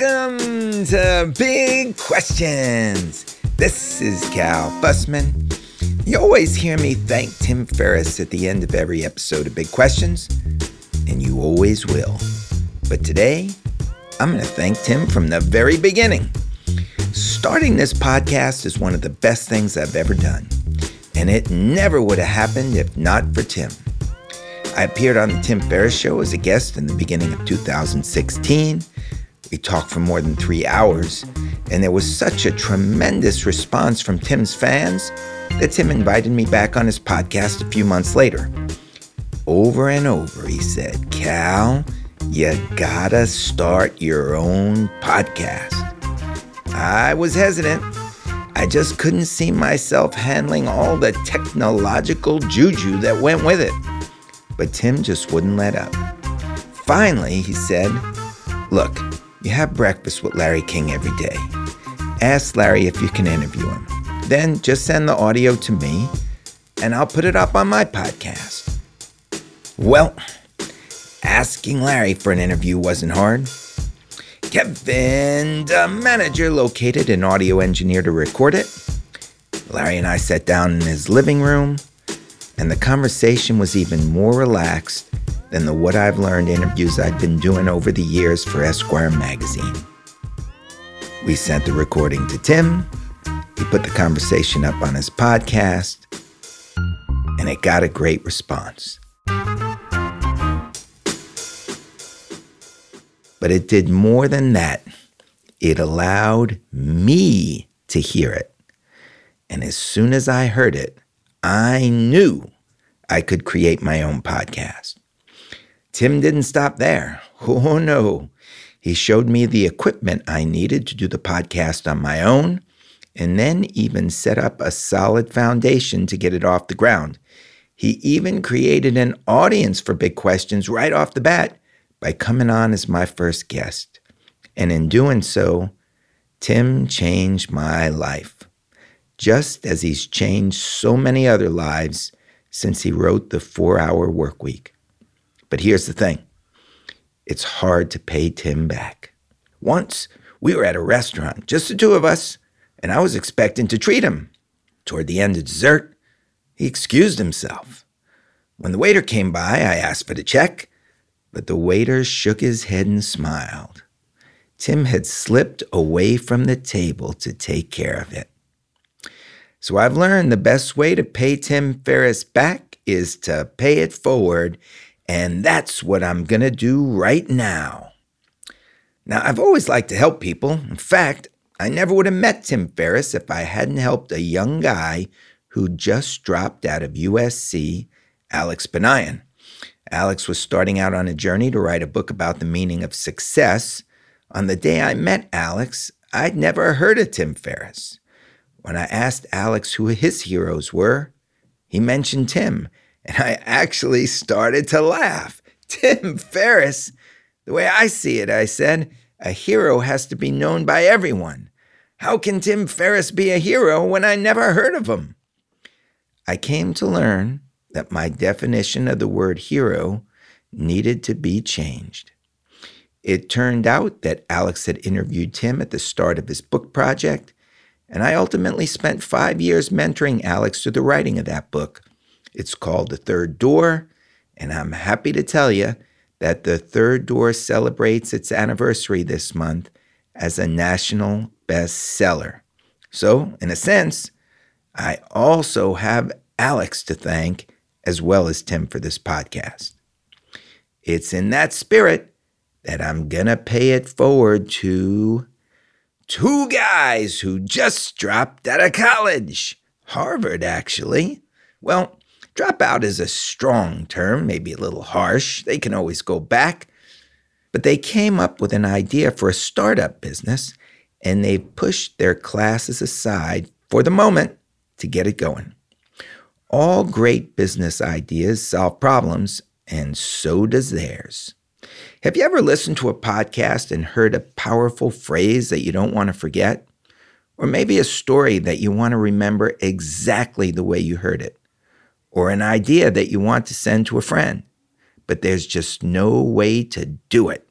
Welcome to Big Questions. This is Cal Fussman. You always hear me thank Tim Ferriss at the end of every episode of Big Questions, and you always will. But today, I'm going to thank Tim from the very beginning. Starting this podcast is one of the best things I've ever done, and it never would have happened if not for Tim. I appeared on the Tim Ferriss Show as a guest in the beginning of 2016. We talked for more than 3 hours, and there was such a tremendous response from Tim's fans that Tim invited me back on his podcast a few months later. Over and over, he said, "Cal, you gotta start your own podcast." I was hesitant. I just couldn't see myself handling all the technological juju that went with it. But Tim just wouldn't let up. Finally, he said, "Look, you have breakfast with Larry King every day. Ask Larry if you can interview him. Then just send the audio to me, and I'll put it up on my podcast." Well, asking Larry for an interview wasn't hard. Kevin, the manager, located an audio engineer to record it. Larry and I sat down in his living room, and the conversation was even more relaxed than the What I've Learned interviews I'd been doing over the years for Esquire magazine. We sent the recording to Tim. He put the conversation up on his podcast, and it got a great response. But it did more than that. It allowed me to hear it. And as soon as I heard it, I knew I could create my own podcast. Tim didn't stop there. Oh, no. He showed me the equipment I needed to do the podcast on my own, and then even set up a solid foundation to get it off the ground. He even created an audience for Big Questions right off the bat by coming on as my first guest. And in doing so, Tim changed my life, just as he's changed so many other lives since he wrote The 4-Hour Workweek. But here's the thing. It's hard to pay Tim back. Once, we were at a restaurant, just the two of us, and I was expecting to treat him. Toward the end of dessert, he excused himself. When the waiter came by, I asked for the check, but the waiter shook his head and smiled. Tim had slipped away from the table to take care of it. So I've learned the best way to pay Tim Ferriss back is to pay it forward, and that's what I'm going to do right now. Now, I've always liked to help people. In fact, I never would have met Tim Ferriss if I hadn't helped a young guy who just dropped out of USC, Alex Banayan. Alex was starting out on a journey to write a book about the meaning of success. On the day I met Alex, I'd never heard of Tim Ferriss. When I asked Alex who his heroes were, he mentioned Tim, and I actually started to laugh. Tim Ferriss? The way I see it, I said, a hero has to be known by everyone. How can Tim Ferriss be a hero when I never heard of him? I came to learn that my definition of the word hero needed to be changed. It turned out that Alex had interviewed Tim at the start of his book project, and I ultimately spent 5 years mentoring Alex through the writing of that book. It's called The Third Door, and I'm happy to tell you that The Third Door celebrates its anniversary this month as a national bestseller. So, in a sense, I also have Alex to thank, as well as Tim, for this podcast. It's in that spirit that I'm going to pay it forward to two guys who just dropped out of college. Harvard, actually. Well, dropout is a strong term, maybe a little harsh. They can always go back. But they came up with an idea for a startup business, and they pushed their classes aside for the moment to get it going. All great business ideas solve problems, and so does theirs. Have you ever listened to a podcast and heard a powerful phrase that you don't want to forget? Or maybe a story that you want to remember exactly the way you heard it? Or an idea that you want to send to a friend, but there's just no way to do it?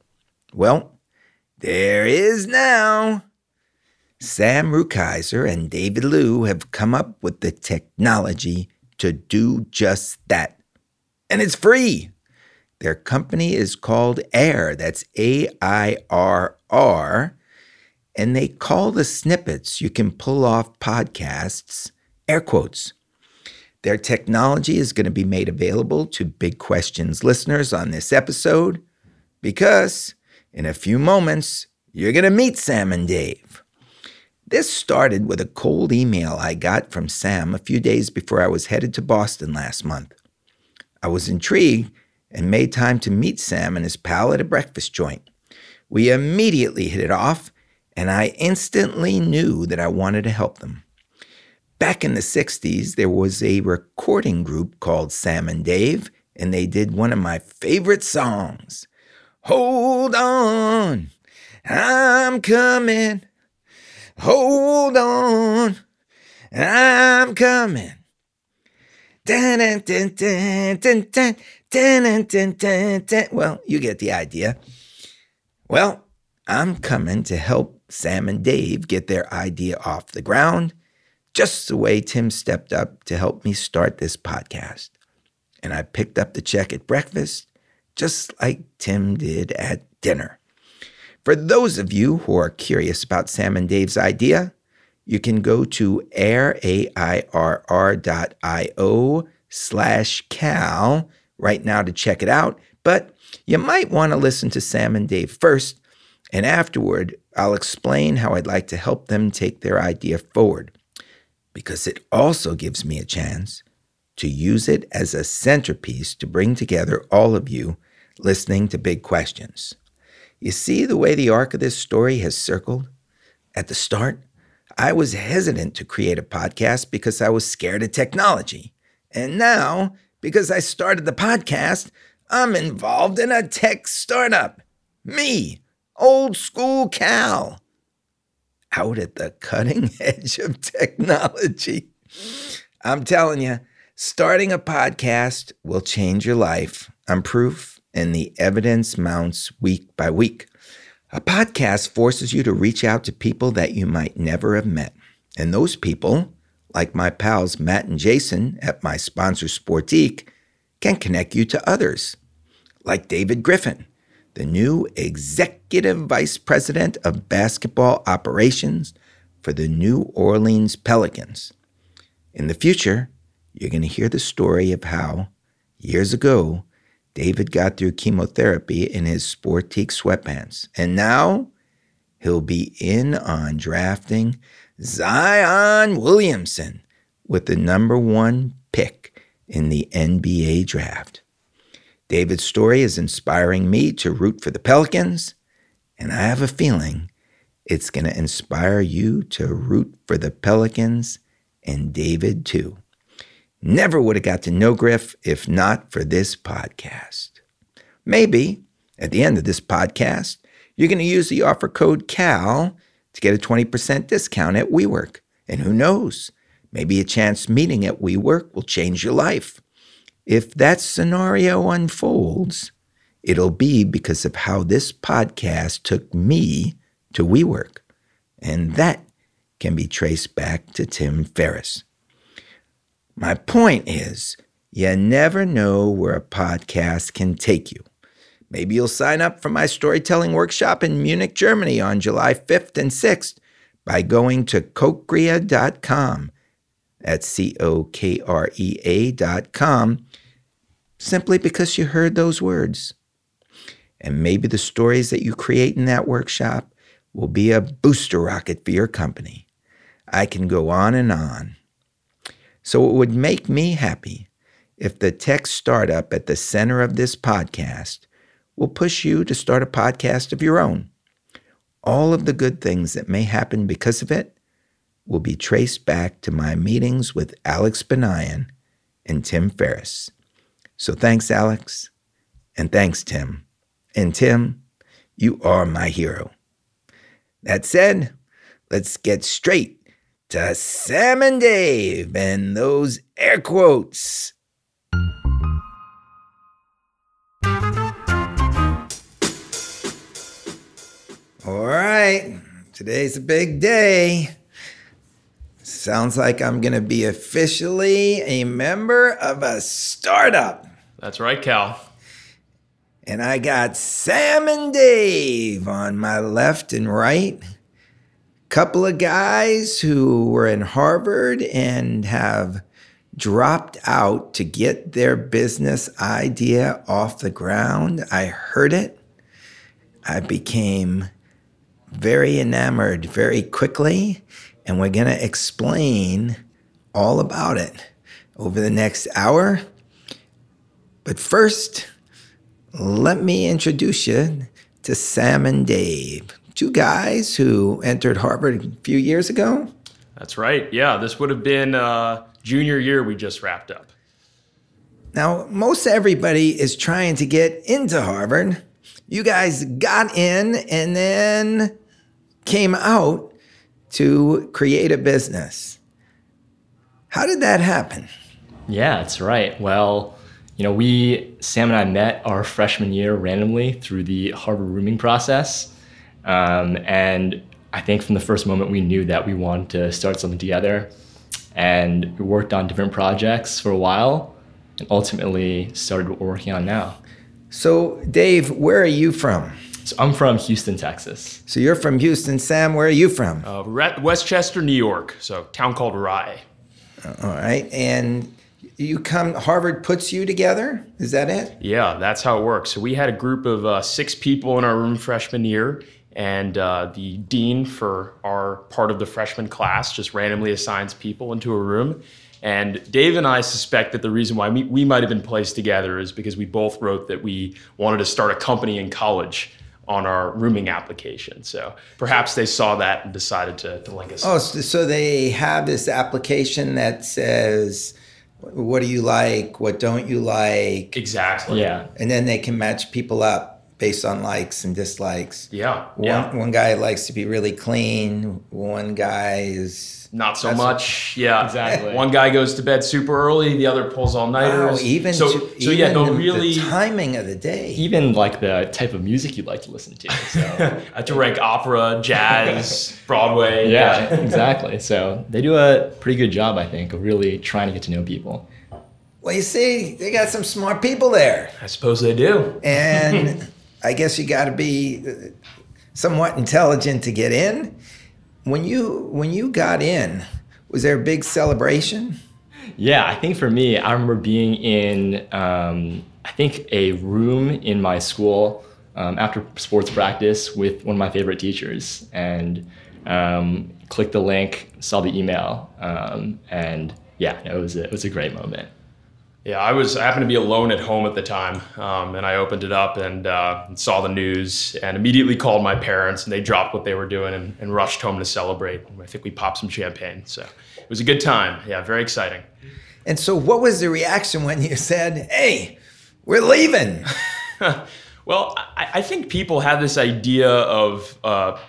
Well, There is now. Sam Rukeyser and David Lu have come up with the technology to do just that. And it's free. Their company is called Airr, that's A-I-R-R, and they call the snippets you can pull off podcasts air quotes. Their technology is going to be made available to Big Questions listeners on this episode because in a few moments, you're going to meet Sam and Dave. This started with a cold email I got from Sam a few days before I was headed to Boston last month. I was intrigued and made time to meet Sam and his pal at a breakfast joint. We immediately hit it off, and I instantly knew that I wanted to help them. Back in the 60s, there was a recording group called Sam and Dave, and they did one of my favorite songs. Hold on, I'm coming. Hold on, I'm coming. Well, you get the idea. Well, I'm coming to help Sam and Dave get their idea off the ground, just the way Tim stepped up to help me start this podcast. And I picked up the check at breakfast, just like Tim did at dinner. For those of you who are curious about Sam and Dave's idea, you can go to airr.io/Cal right now to check it out. But you might want to listen to Sam and Dave first, and afterward, I'll explain how I'd like to help them take their idea forward, because it also gives me a chance to use it as a centerpiece to bring together all of you listening to Big Questions. You see the way the arc of this story has circled? At the start, I was hesitant to create a podcast because I was scared of technology. And now, because I started the podcast, I'm involved in a tech startup. Me, old school Cal, out at the cutting edge of technology. I'm telling you, starting a podcast will change your life. I'm proof, and the evidence mounts week by week. A podcast forces you to reach out to people that you might never have met. And those people, like my pals Matt and Jason at my sponsor Sportique, can connect you to others. Like David Griffin, the new Executive Vice President of Basketball Operations for the New Orleans Pelicans. In the future, you're going to hear the story of how, years ago, David got through chemotherapy in his Sportique sweatpants. And now he'll be in on drafting Zion Williamson with the #1 pick in the NBA draft. David's story is inspiring me to root for the Pelicans, and I have a feeling it's going to inspire you to root for the Pelicans and David too. Never would have got to know Griff if not for this podcast. Maybe at the end of this podcast, you're going to use the offer code CAL to get a 20% discount at WeWork. And who knows, maybe a chance meeting at WeWork will change your life. If that scenario unfolds, it'll be because of how this podcast took me to WeWork. And that can be traced back to Tim Ferriss. My point is, you never know where a podcast can take you. Maybe you'll sign up for my storytelling workshop in Munich, Germany on July 5th and 6th by going to cokrea.com. That's COKREA.com, simply because you heard those words. And maybe the stories that you create in that workshop will be a booster rocket for your company. I can go on and on. So it would make me happy if the tech startup at the center of this podcast will push you to start a podcast of your own. All of the good things that may happen because of it will be traced back to my meetings with Alex Banayan and Tim Ferriss. So thanks, Alex, and thanks, Tim. And Tim, you are my hero. That said, let's get straight to Sam and Dave and those air quotes. All right, today's a big day. Sounds like I'm going to be officially a member of a startup. That's right, Cal. And I got Sam and Dave on my left and right. Couple of guys who were in Harvard and have dropped out to get their business idea off the ground. I heard it. I became very enamored very quickly, and we're going to explain all about it over the next hour. But first, let me introduce you to Sam and Dave, two guys who entered Harvard a few years ago. That's right. Yeah, this would have been junior year we just wrapped up. Now, most everybody is trying to get into Harvard. You guys got in and then came out to create a business. How did that happen? Yeah, that's right. Well, you know, Sam and I met our freshman year randomly through the Harvard rooming process. And I think from the first moment we knew that we wanted to start something together, and we worked on different projects for a while and ultimately started what we're working on now. So Dave, where are you from? So I'm from Houston, Texas. So you're from Houston. Sam, where are you from? Westchester, New York. So town called Rye. All right. And Harvard puts you together? Is that it? Yeah, that's how it works. So we had a group of six people in our room freshman year, and the dean for our part of the freshman class just randomly assigns people into a room. And Dave and I suspect that the reason why we might have been placed together is because we both wrote that we wanted to start a company in college on our rooming application. So perhaps they saw that and decided to link us. Oh, so they have this application that says, what do you like? What don't you like? Exactly. Yeah. And then they can match people up based on likes and dislikes. Yeah. One guy likes to be really clean. One guy is not so much. Yeah, exactly. One guy goes to bed super early. The other pulls all-nighters. The timing of the day. Even like the type of music you like to listen to. So I had to rank opera, jazz, Broadway. Yeah, exactly. So they do a pretty good job, I think, of really trying to get to know people. Well, you see, they got some smart people there. I suppose they do. And I guess you got to be somewhat intelligent to get in. When you got in, was there a big celebration? Yeah, I think for me, I remember being in a room in my school after sports practice with one of my favorite teachers, and clicked the link, saw the email, and yeah, it was a great moment. Yeah, I happened to be alone at home at the time, and I opened it up and saw the news and immediately called my parents, and they dropped what they were doing and rushed home to celebrate. I think we popped some champagne, so it was a good time. Yeah, very exciting. And so what was the reaction when you said, hey, we're leaving? Well, I think people have this idea of the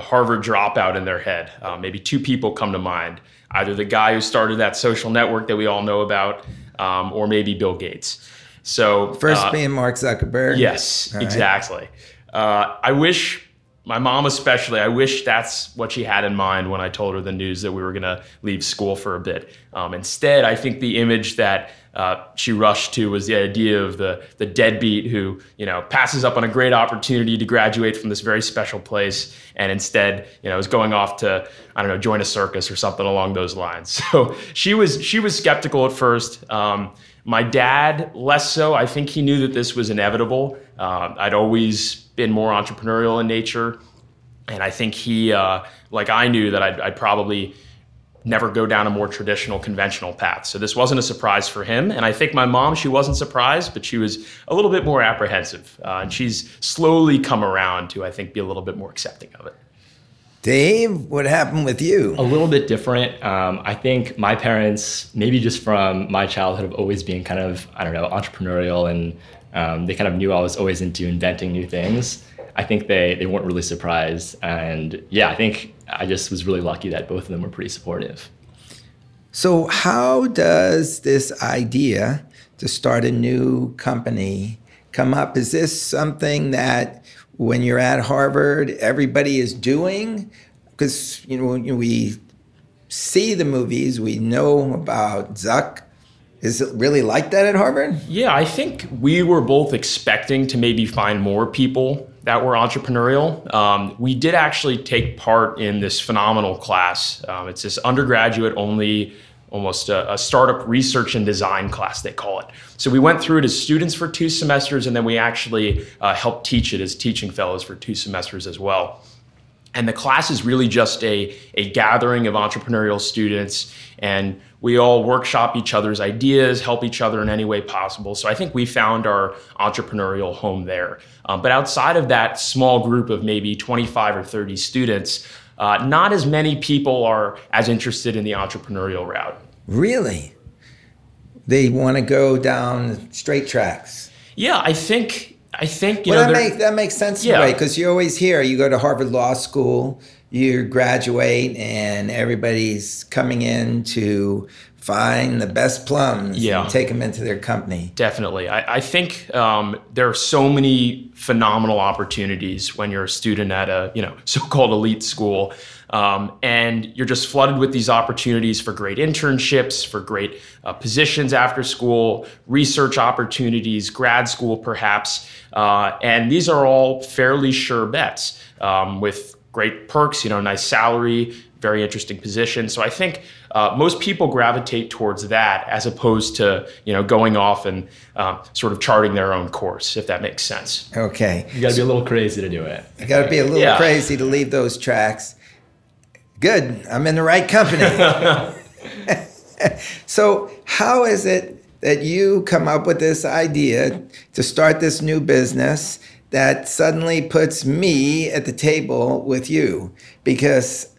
Harvard dropout in their head. Maybe two people come to mind. Either the guy who started that social network that we all know about, or maybe Bill Gates. So first being Mark Zuckerberg. Yes, all exactly. Right. I wish, my mom especially, that's what she had in mind when I told her the news that we were going to leave school for a bit. Instead, I think the image that she rushed to was the idea of the deadbeat who, passes up on a great opportunity to graduate from this very special place, and instead, is going off to, I don't know, join a circus or something along those lines. So she was skeptical at first. My dad, less so. I think he knew that this was inevitable. I'd always been more entrepreneurial in nature, and I think he, like I knew, that I'd probably never go down a more traditional, conventional path. So this wasn't a surprise for him. And I think my mom, she wasn't surprised, but she was a little bit more apprehensive. And she's slowly come around to, I think, be a little bit more accepting of it. Dave, what happened with you? A little bit different. I think my parents, maybe just from my childhood, have always been kind of, entrepreneurial, and they kind of knew I was always into inventing new things. I think they weren't really surprised. And yeah, I think I just was really lucky that both of them were pretty supportive. So how does this idea to start a new company come up? Is this something that when you're at Harvard, everybody is doing? Because, you know, we see the movies, we know about Zuck. Is it really like that at Harvard? Yeah, I think we were both expecting to maybe find more people that were entrepreneurial. We did actually take part in this phenomenal class. It's this undergraduate only, almost a startup research and design class, they call it. So we went through it as students for 2 semesters, and then we actually helped teach it as teaching fellows for 2 semesters as well. And the class is really just a gathering of entrepreneurial students, and we all workshop each other's ideas, help each other in any way possible. So I think we found our entrepreneurial home there. But outside of that small group of maybe 25 or 30 students, not as many people are as interested in the entrepreneurial route. Really? They want to go down straight tracks? Yeah, I think you know, that makes sense in a way, because you always hear you go to Harvard Law School, you graduate, and everybody's coming in to find the best plums and take them into their company. Definitely. I think there are so many phenomenal opportunities when you're a student at a so-called elite school. And you're just flooded with these opportunities for great internships, for great positions after school, research opportunities, grad school perhaps. And these are all fairly sure bets with great perks, nice salary, very interesting position. So I think most people gravitate towards that as opposed to, going off and sort of charting their own course, if that makes sense. Okay. You got to be a little crazy to do it. You got to be a little crazy to leave those tracks. Good, I'm in the right company. So how is it that you come up with this idea to start this new business that suddenly puts me at the table with you? Because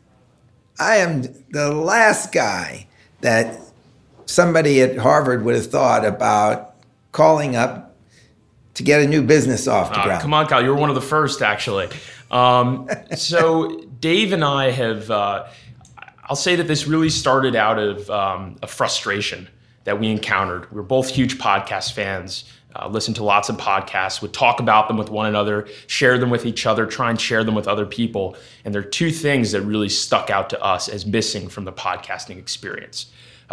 I am the last guy that somebody at Harvard would have thought about calling up to get a new business off the ground. Come on, Kyle, you were one of the first, actually. So Dave and I have, I'll say that this really started out of a frustration that we encountered. We were both huge podcast fans, listened to lots of podcasts, would talk about them with one another, share them with each other, try and share them with other people. And there are 2 things that really stuck out to us as missing from the podcasting experience.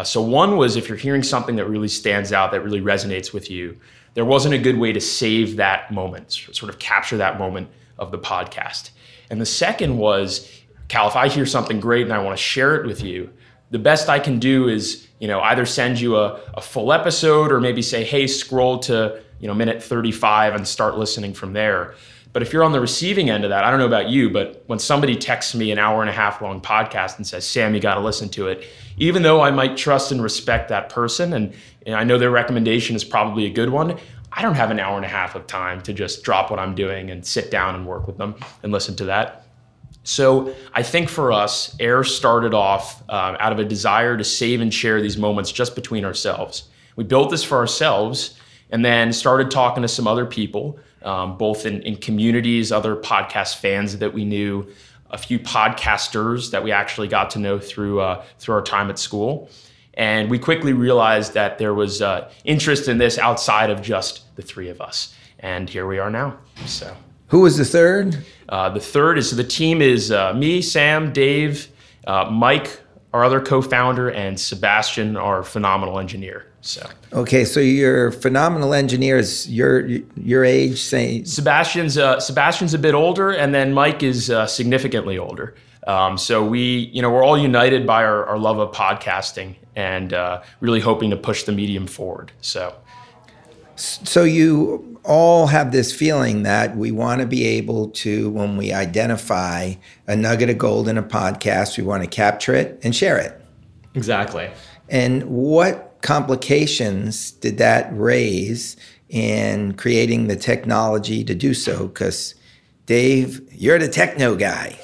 So one was, if you're hearing something that really stands out, that really resonates with you, there wasn't a good way to save that moment, sort of capture that moment of the podcast. And the second was, Cal, if I hear something great and I want to share it with you, the best I can do is, either send you a full episode or maybe say, hey, scroll to, minute 35 and start listening from there. But if you're on the receiving end of that, I don't know about you, but when somebody texts me an hour and a half long podcast and says, Sam, you got to listen to it, even though I might trust and respect that person, and I know their recommendation is probably a good one, I don't have an hour and a half of time to just drop what I'm doing and sit down and work with them and listen to that. So I think for us, Airr started off out of a desire to save and share these moments just between ourselves. We built this for ourselves and then started talking to some other people, both in communities, other podcast fans that we knew, a few podcasters that we actually got to know through our time at school. And we quickly realized that there was interest in this outside of just the 3 of us. And here we are now. So, who was the third? The third is, the team is me, Sam, Dave, Mike, our other co-founder, and Sebastian, our phenomenal engineer. So. Okay, so your phenomenal engineer is your age, saying Sebastian's a bit older, and then Mike is significantly older. So we, we're all united by our love of podcasting and really hoping to push the medium forward. So you all have this feeling that we want to be able to, when we identify a nugget of gold in a podcast, we want to capture it and share it. Exactly. And what complications did that raise in creating the technology to do so? Because Dave, you're the techno guy.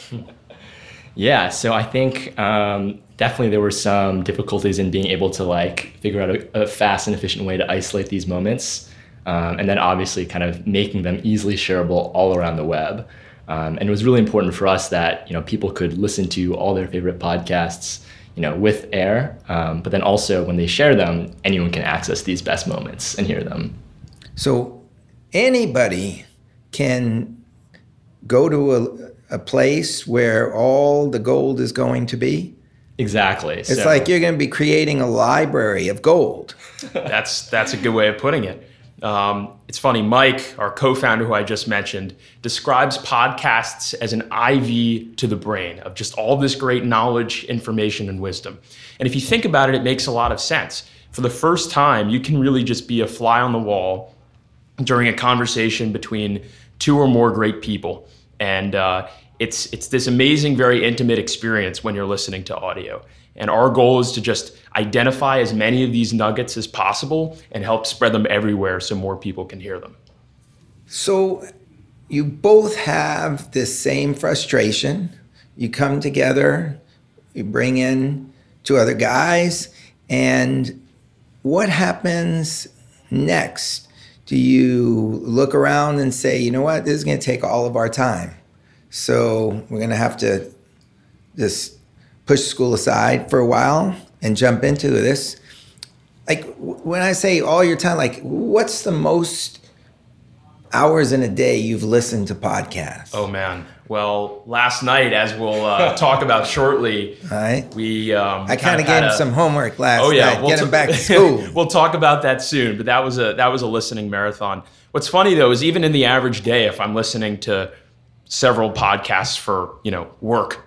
Yeah, so I think definitely there were some difficulties in being able to figure out a fast and efficient way to isolate these moments, and then obviously kind of making them easily shareable all around the web. And it was really important for us that people could listen to all their favorite podcasts with Airr, but then also when they share them, anyone can access these best moments and hear them. So Anybody can go to a place where all the gold is going to be. Exactly. It's like you're going to be creating a library of gold. That's a good way of putting it. It's funny, Mike, our co-founder who I just mentioned, describes podcasts as an IV to the brain of just all this great knowledge, information, and wisdom. And if you think about it, it makes a lot of sense. For the first time, you can really just be a fly on the wall during a conversation between two or more great people. And it's this amazing, very intimate experience when you're listening to audio. And our goal is to just identify as many of these nuggets as possible and help spread them everywhere so more people can hear them. So you both have this same frustration. You come together, you bring in two other guys, and what happens next? Do you look around and say, you know what, this is going to take all of our time? So we're going to have to just push school aside for a while and jump into this. Like when I say all your time, like what's the most hours in a day you've listened to podcasts? Oh, man. Well, last night, as we'll talk about shortly, I kind of gave him some homework last night. We'll get him back to school. We'll talk about that soon. But that was a listening marathon. What's funny, though, is even in the average day, if I'm listening to several podcasts for, work,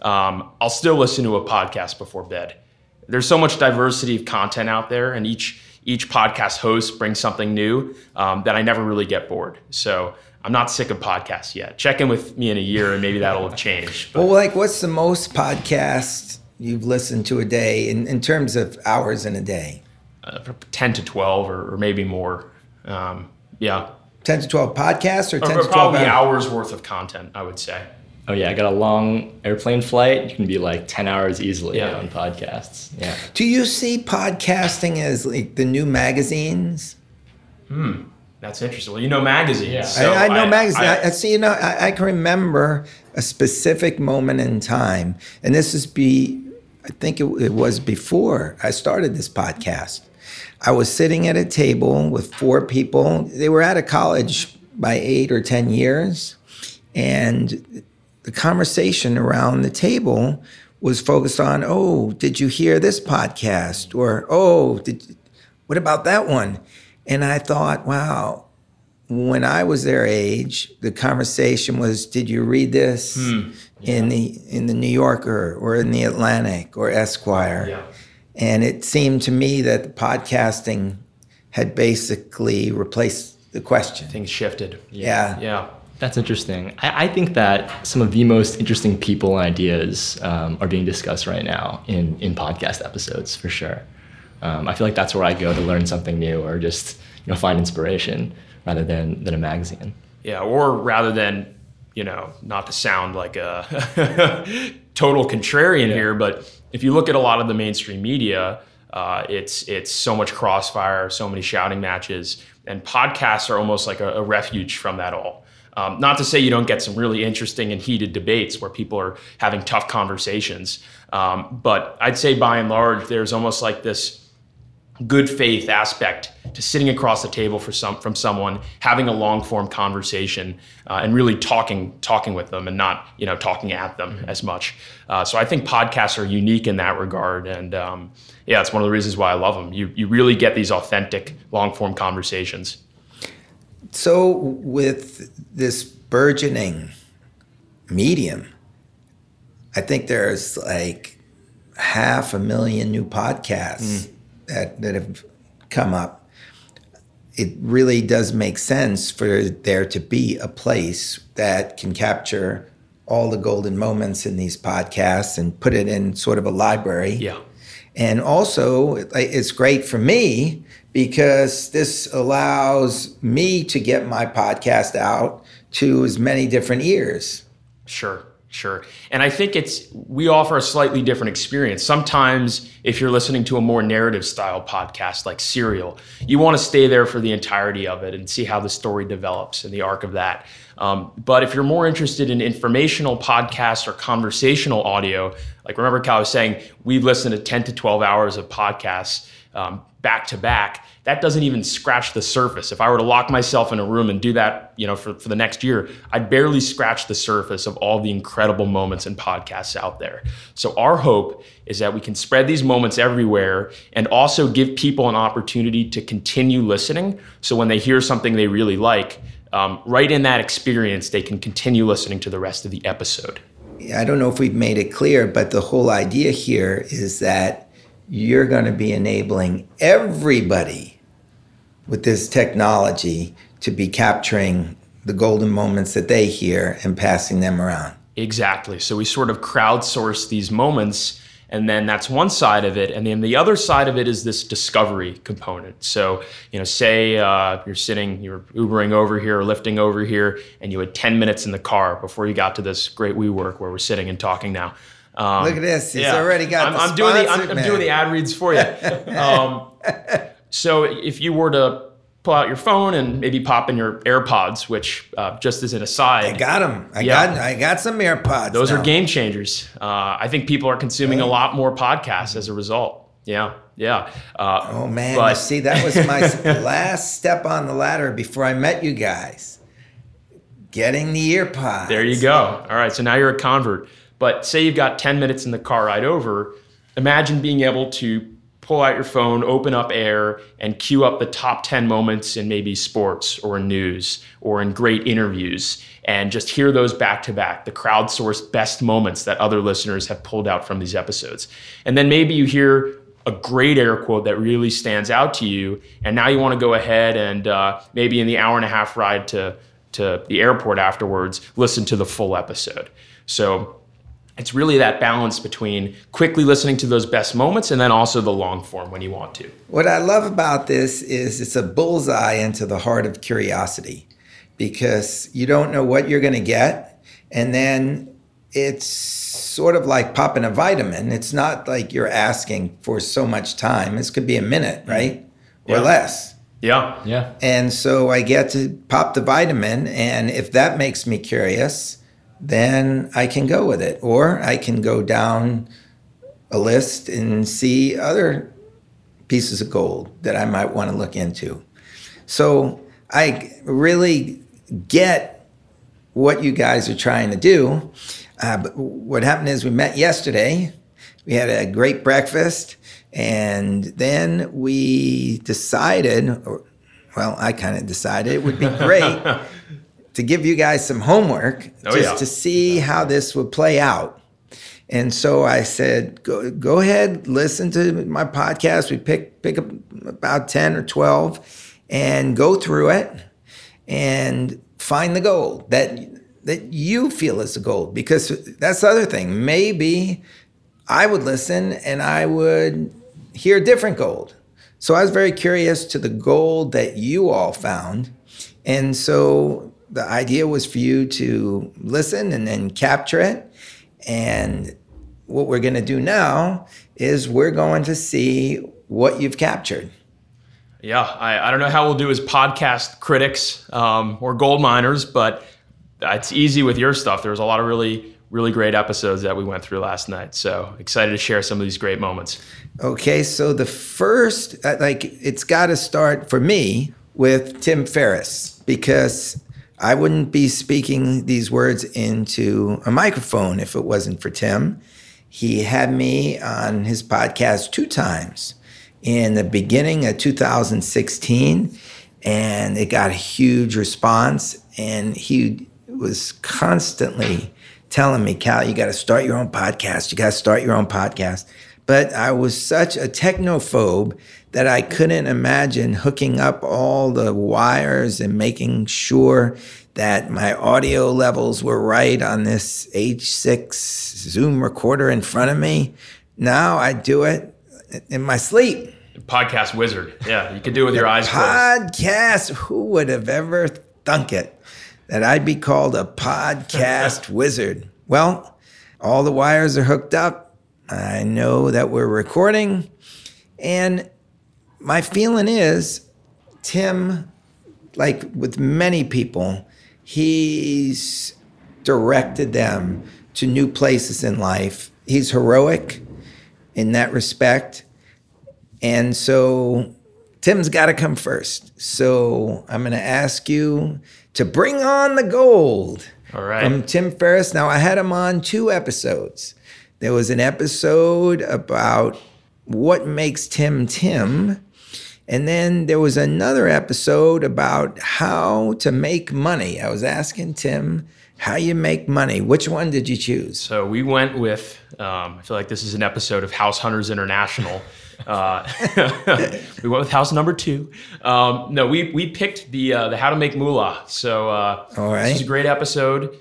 I'll still listen to a podcast before bed. There's so much diversity of content out there, and each podcast host brings something new that I never really get bored. So I'm not sick of podcasts yet. Check in with me in a year, and maybe that'll have changed. But. Well, like what's the most podcast you've listened to a day in terms of hours in a day? 10 to 12 or maybe more. 10 to 12 podcasts or 10 to 12 probably hours worth of content, I would say. Oh, yeah. I got a long airplane flight. You can be like 10 hours easily on podcasts. Yeah. Do you see podcasting as like the new magazines? That's interesting. Well, magazines. Yeah. So I know magazines. I can remember a specific moment in time. And this is I think it was before I started this podcast. I was sitting at a table with four people. They were out of college by 8 or 10 years. And the conversation around the table was focused on, oh, did you hear this podcast? Or, oh, what about that one? And I thought, wow, when I was their age, the conversation was, did you read this in the New Yorker or in the Atlantic or Esquire? Yeah. And it seemed to me that the podcasting had basically replaced the question. Things shifted. Yeah. That's interesting. I think that some of the most interesting people and ideas are being discussed right now in podcast episodes, for sure. I feel like that's where I go to learn something new or just find inspiration rather than a magazine. Yeah, or rather than, not to sound like a total contrarian here, but if you look at a lot of the mainstream media, it's so much crossfire, so many shouting matches, and podcasts are almost like a refuge from that all. Not to say you don't get some really interesting and heated debates where people are having tough conversations, but I'd say by and large, there's almost like this good faith aspect to sitting across the table from someone, having a long form conversation, and really talking with them and not talking at them as much. So I think podcasts are unique in that regard, and it's one of the reasons why I love them. You really get these authentic long form conversations. So with this burgeoning medium, I think there's like 500,000 new podcasts that have come up. It really does make sense for there to be a place that can capture all the golden moments in these podcasts and put it in sort of a library. Yeah. And also, it's great for me because this allows me to get my podcast out to as many different ears. Sure. And I think we offer a slightly different experience. Sometimes if you're listening to a more narrative style podcast like Serial, you want to stay there for the entirety of it and see how the story develops and the arc of that. But if you're more interested in informational podcasts or conversational audio, like remember Cal was saying, we listen to 10 to 12 hours of podcasts. back to back, that doesn't even scratch the surface. If I were to lock myself in a room and do that, you know, for the next year, I'd barely scratch the surface of all the incredible moments and podcasts out there. So our hope is that we can spread these moments everywhere and also give people an opportunity to continue listening. So when they hear something they really like, right in that experience, they can continue listening to the rest of the episode. I don't know if we've made it clear, but the whole idea here is that you're going to be enabling everybody with this technology to be capturing the golden moments that they hear and passing them around. Exactly. So we sort of crowdsource these moments, and then that's one side of it. And then the other side of it is this discovery component. So, you know, say you're Ubering over here or lifting over here, and you had 10 minutes in the car before you got to this great WeWork where we're sitting and talking now. Look at this. He's already got I'm doing the ad reads for you. So if you were to pull out your phone and maybe pop in your AirPods, which just as an aside. I got them. I got some AirPods. Those are game changers. I think people are consuming a lot more podcasts as a result. Yeah. Oh, man. But, you see, that was my last step on the ladder before I met you guys. Getting the AirPods. There you go. All right. So now you're a convert. But say you've got 10 minutes in the car ride over. Imagine being able to pull out your phone, open up Airr, and queue up the top 10 moments in maybe sports or news or in great interviews, and just hear those back to back, the crowdsourced best moments that other listeners have pulled out from these episodes. And then maybe you hear a great Airr quote that really stands out to you, and now you want to go ahead and maybe in the hour and a half ride to the airport afterwards, listen to the full episode. So it's really that balance between quickly listening to those best moments and then also the long form when you want to. What I love about this is it's a bullseye into the heart of curiosity, because you don't know what you're going to get. And then it's sort of like popping a vitamin. It's not like you're asking for so much time. This could be a minute, right? Or less. Yeah. And so I get to pop the vitamin. And if that makes me curious, then I can go with it. Or I can go down a list and see other pieces of gold that I might want to look into. So I really get what you guys are trying to do. But what happened is we met yesterday. We had a great breakfast. And then we decided, I kind of decided it would be great to give you guys some homework to see how this would play out. And so I said, go ahead, listen to my podcast. We pick up about 10 or 12 and go through it and find the gold that you feel is the gold. Because that's the other thing. Maybe I would listen and I would hear different gold. So I was very curious to the gold that you all found. And so the idea was for you to listen and then capture it. And what we're going to do now is we're going to see what you've captured. Yeah, I don't know how we'll do as podcast critics or gold miners, but it's easy with your stuff. There was a lot of really, really great episodes that we went through last night. So excited to share some of these great moments. Okay, so the first, it's got to start for me with Tim Ferriss, because I wouldn't be speaking these words into a microphone if it wasn't for Tim. He had me on his podcast 2 times in the beginning of 2016, and it got a huge response. And he was constantly telling me, Cal, you got to start your own podcast. But I was such a technophobe that I couldn't imagine hooking up all the wires and making sure that my audio levels were right on this H6 Zoom recorder in front of me. Now I do it in my sleep. Podcast wizard. Yeah, you can do it with your eyes closed. Podcast. Who would have ever thunk it that I'd be called a podcast wizard? Well, all the wires are hooked up. I know that we're recording, and my feeling is Tim, like with many people, he's directed them to new places in life. He's heroic in that respect, And so Tim's got to come first. So I'm going to ask you to bring on the gold. All right. From Tim Ferriss. Now, I had him on 2 episodes. There was an episode about what makes Tim Tim. And then there was another episode about how to make money. I was asking Tim how you make money. Which one did you choose? So we went with, I feel like this is an episode of House Hunters International. We went with house number 2. No, we picked the how to make moolah. So all right. This is a great episode,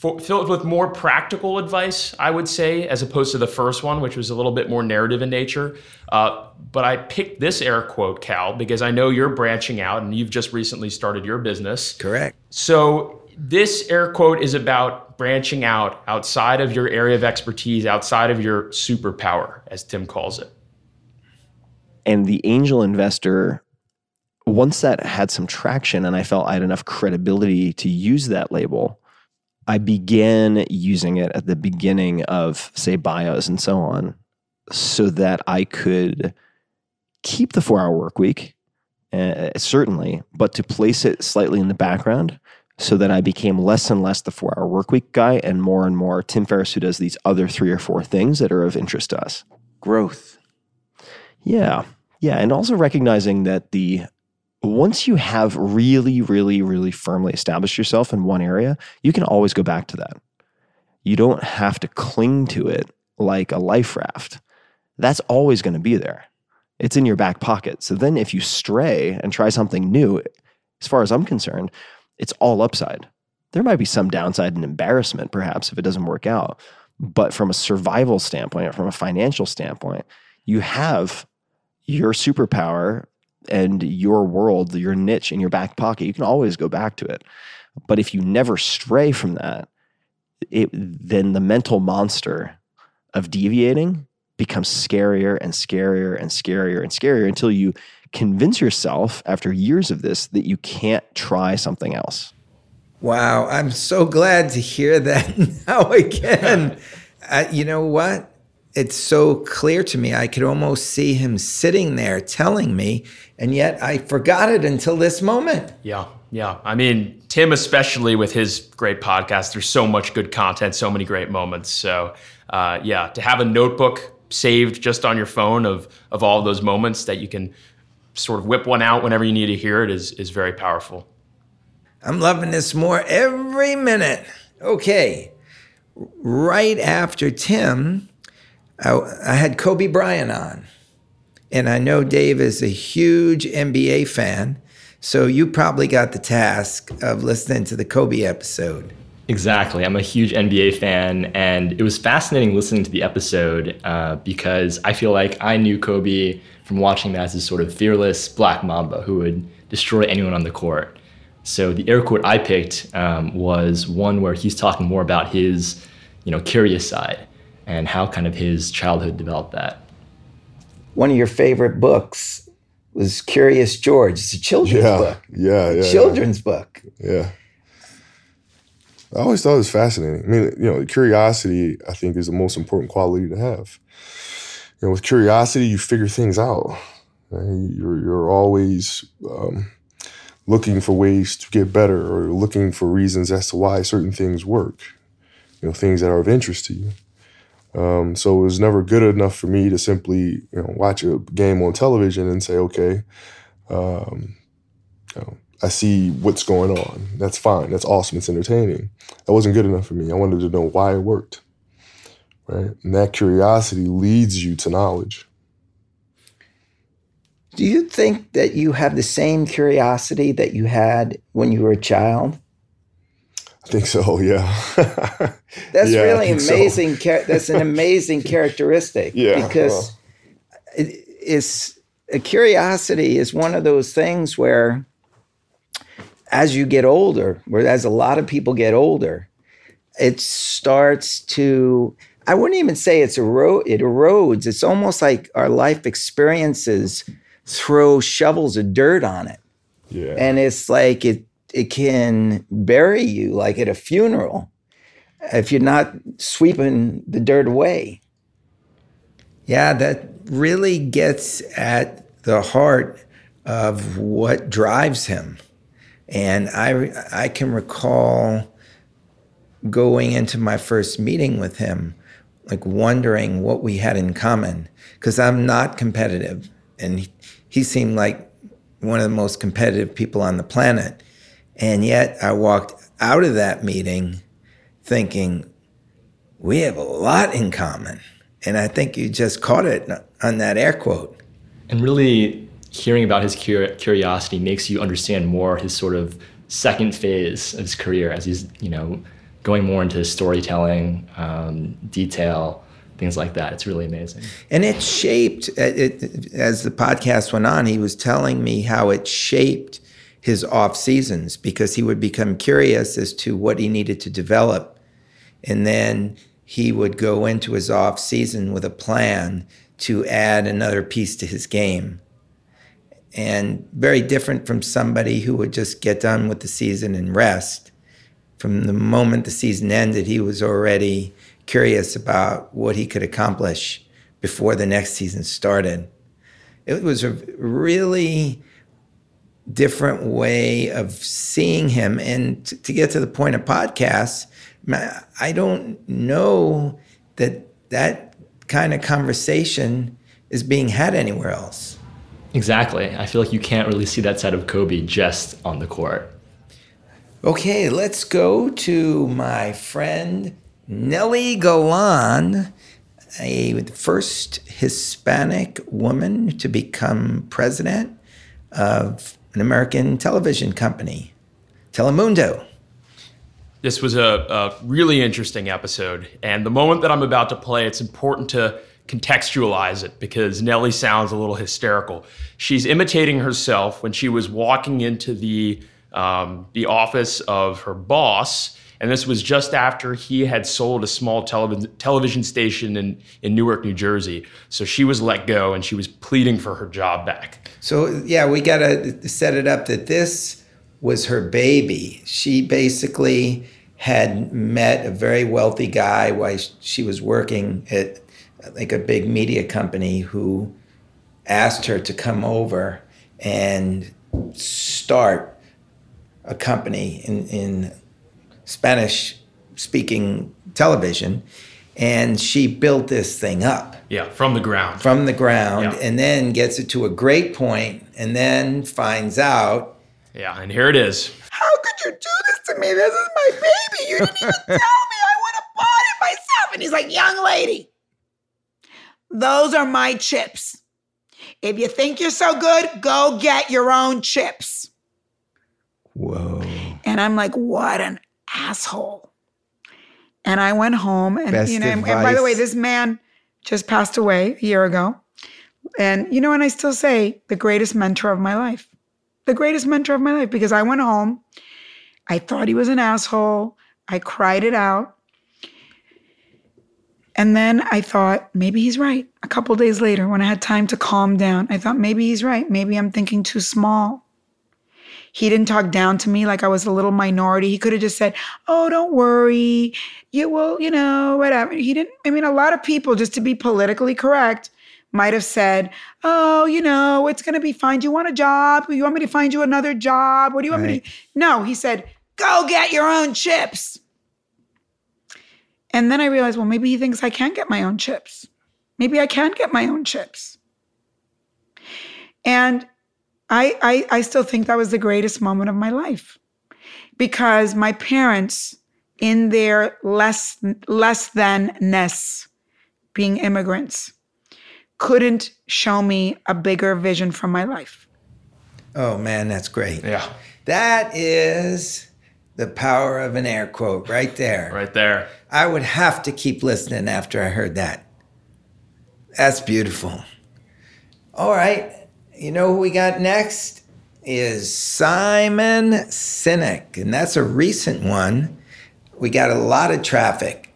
filled with more practical advice, I would say, as opposed to the first one, which was a little bit more narrative in nature. But I picked this Airr quote, Cal, because I know you're branching out and you've just recently started your business. Correct. So this Airr quote is about branching out outside of your area of expertise, outside of your superpower, as Tim calls it. And the angel investor, once that had some traction and I felt I had enough credibility to use that label, I began using it at the beginning of, say, bios and so on, so that I could keep the 4-hour work week, certainly, but to place it slightly in the background so that I became less and less the 4-hour work week guy and more Tim Ferriss, who does these other 3 or 4 things that are of interest to us. Growth. Yeah. And also recognizing that once you have really, really, really firmly established yourself in one area, you can always go back to that. You don't have to cling to it like a life raft. That's always going to be there. It's in your back pocket. So then if you stray and try something new, as far as I'm concerned, it's all upside. There might be some downside and embarrassment, perhaps, if it doesn't work out. But from a survival standpoint, from a financial standpoint, you have your superpower and your world, your niche in your back pocket. You can always go back to it. But if you never stray from that, then the mental monster of deviating becomes scarier and scarier and scarier and scarier until you convince yourself after years of this that you can't try something else. Wow, I'm so glad to hear that now again. You know what? It's so clear to me. I could almost see him sitting there telling me, and yet I forgot it until this moment. Yeah. I mean, Tim, especially with his great podcast, there's so much good content, so many great moments. So yeah, to have a notebook saved just on your phone of all those moments that you can sort of whip one out whenever you need to hear it is very powerful. I'm loving this more every minute. Okay, right after Tim, I had Kobe Bryant on, and I know Dave is a huge NBA fan, so you probably got the task of listening to the Kobe episode. Exactly. I'm a huge NBA fan, and it was fascinating listening to the episode because I feel like I knew Kobe from watching him as this sort of fearless black mamba who would destroy anyone on the court. So the Airr quote I picked was one where he's talking more about his, curious side, and how kind of his childhood developed that. One of your favorite books was Curious George. It's a children's book. Book. Yeah. I always thought it was fascinating. I mean, curiosity, I think, is the most important quality to have. With curiosity, you figure things out. Right? You're always looking for ways to get better or looking for reasons as to why certain things work, things that are of interest to you. So it was never good enough for me to simply, watch a game on television and say, okay, I see what's going on. That's fine. That's awesome. It's entertaining. That wasn't good enough for me. I wanted to know why it worked, right? And that curiosity leads you to knowledge. Do you think that you have the same curiosity that you had when you were a child? I think so, yeah. That's really amazing. So. That's an amazing characteristic. Because a curiosity is one of those things where as you get older, as a lot of people get older, it starts to, I wouldn't even say it erodes. It's almost like our life experiences throw shovels of dirt on it. Yeah. And it's like it can bury you like at a funeral if you're not sweeping the dirt away. Yeah, that really gets at the heart of what drives him. And I can recall going into my first meeting with him, like wondering what we had in common, because I'm not competitive. And he seemed like one of the most competitive people on the planet. And yet I walked out of that meeting thinking, we have a lot in common. And I think you just caught it on that Airr quote. And really hearing about his curiosity makes you understand more his sort of second phase of his career as he's, you know, going more into storytelling, detail, things like that. It's really amazing. And it shaped, as the podcast went on, he was telling me how it shaped his off seasons, because he would become curious as to what he needed to develop. And then he would go into his off season with a plan to add another piece to his game. And very different from somebody who would just get done with the season and rest. From the moment the season ended, he was already curious about what he could accomplish before the next season started. It was a really different way of seeing him. And to get to the point of podcasts, I don't know that that kind of conversation is being had anywhere else. Exactly. I feel like you can't really see that side of Kobe just on the court. Okay, let's go to my friend Nely Galán, the first Hispanic woman to become president of an American television company, Telemundo. This was a really interesting episode, and the moment that I'm about to play, it's important to contextualize it because Nely sounds a little hysterical. She's imitating herself when she was walking into the office of her boss, and this was just after he had sold a small television station in Newark, New Jersey. So she was let go, and she was pleading for her job back. So yeah, we got to set it up that this was her baby. She basically had met a very wealthy guy while she was working at like a big media company who asked her to come over and start a company in Spanish-speaking television. And she built this thing up. Yeah, from the ground. From the ground, yeah. And then gets it to a great point, and then finds out. Yeah, and here it is. How could you do this to me? This is my baby. You didn't even tell me. I would have bought it myself. And he's like, young lady, those are my chips. If you think you're so good, go get your own chips. Whoa. And I'm like, what an asshole. And I went home. And best advice. And by the way, this man just passed away a year ago. And, and I still say the greatest mentor of my life. The greatest mentor of my life, because I went home. I thought he was an asshole. I cried it out. And then I thought, maybe he's right. A couple days later, when I had time to calm down, I thought, maybe he's right. Maybe I'm thinking too small. He didn't talk down to me like I was a little minority. He could have just said, oh, don't worry. You will, whatever. He didn't. A lot of people, just to be politically correct, might have said, oh, it's going to be fine. Do you want a job? Do you want me to find you another job? What do you want me to do? No, he said, go get your own chips. And then I realized, well, maybe he thinks I can't get my own chips. Maybe I can get my own chips. And I still think that was the greatest moment of my life, because my parents, in their less than-ness, being immigrants, couldn't show me a bigger vision for my life. Oh, man, that's great. Yeah. That is the power of an Airr quote right there. Right there. I would have to keep listening after I heard that. That's beautiful. All right. You know who we got next is Simon Sinek, and that's a recent one. We got a lot of traffic.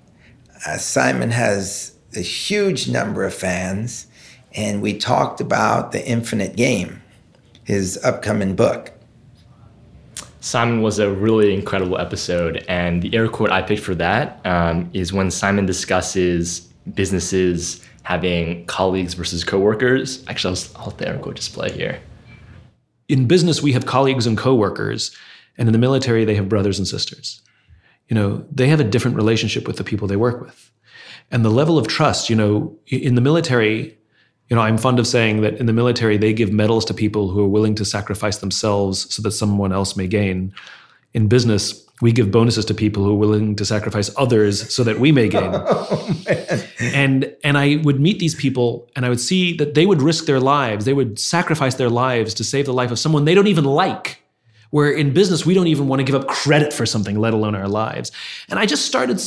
Simon has a huge number of fans. And we talked about The Infinite Game, his upcoming book. Simon was a really incredible episode. And the Airr quote I picked for that is when Simon discusses businesses having colleagues versus coworkers. Actually, I'll go display here. In business, we have colleagues and coworkers, and in the military, they have brothers and sisters. You know, they have a different relationship with the people they work with. And the level of trust, you know, in the military, you know, I'm fond of saying that in the military, they give medals to people who are willing to sacrifice themselves so that someone else may gain. In business, we give bonuses to people who are willing to sacrifice others so that we may gain. Oh, man. And I would meet these people and I would see that they would risk their lives. They would sacrifice their lives to save the life of someone they don't even like. Where in business, we don't even want to give up credit for something, let alone our lives. And I just started,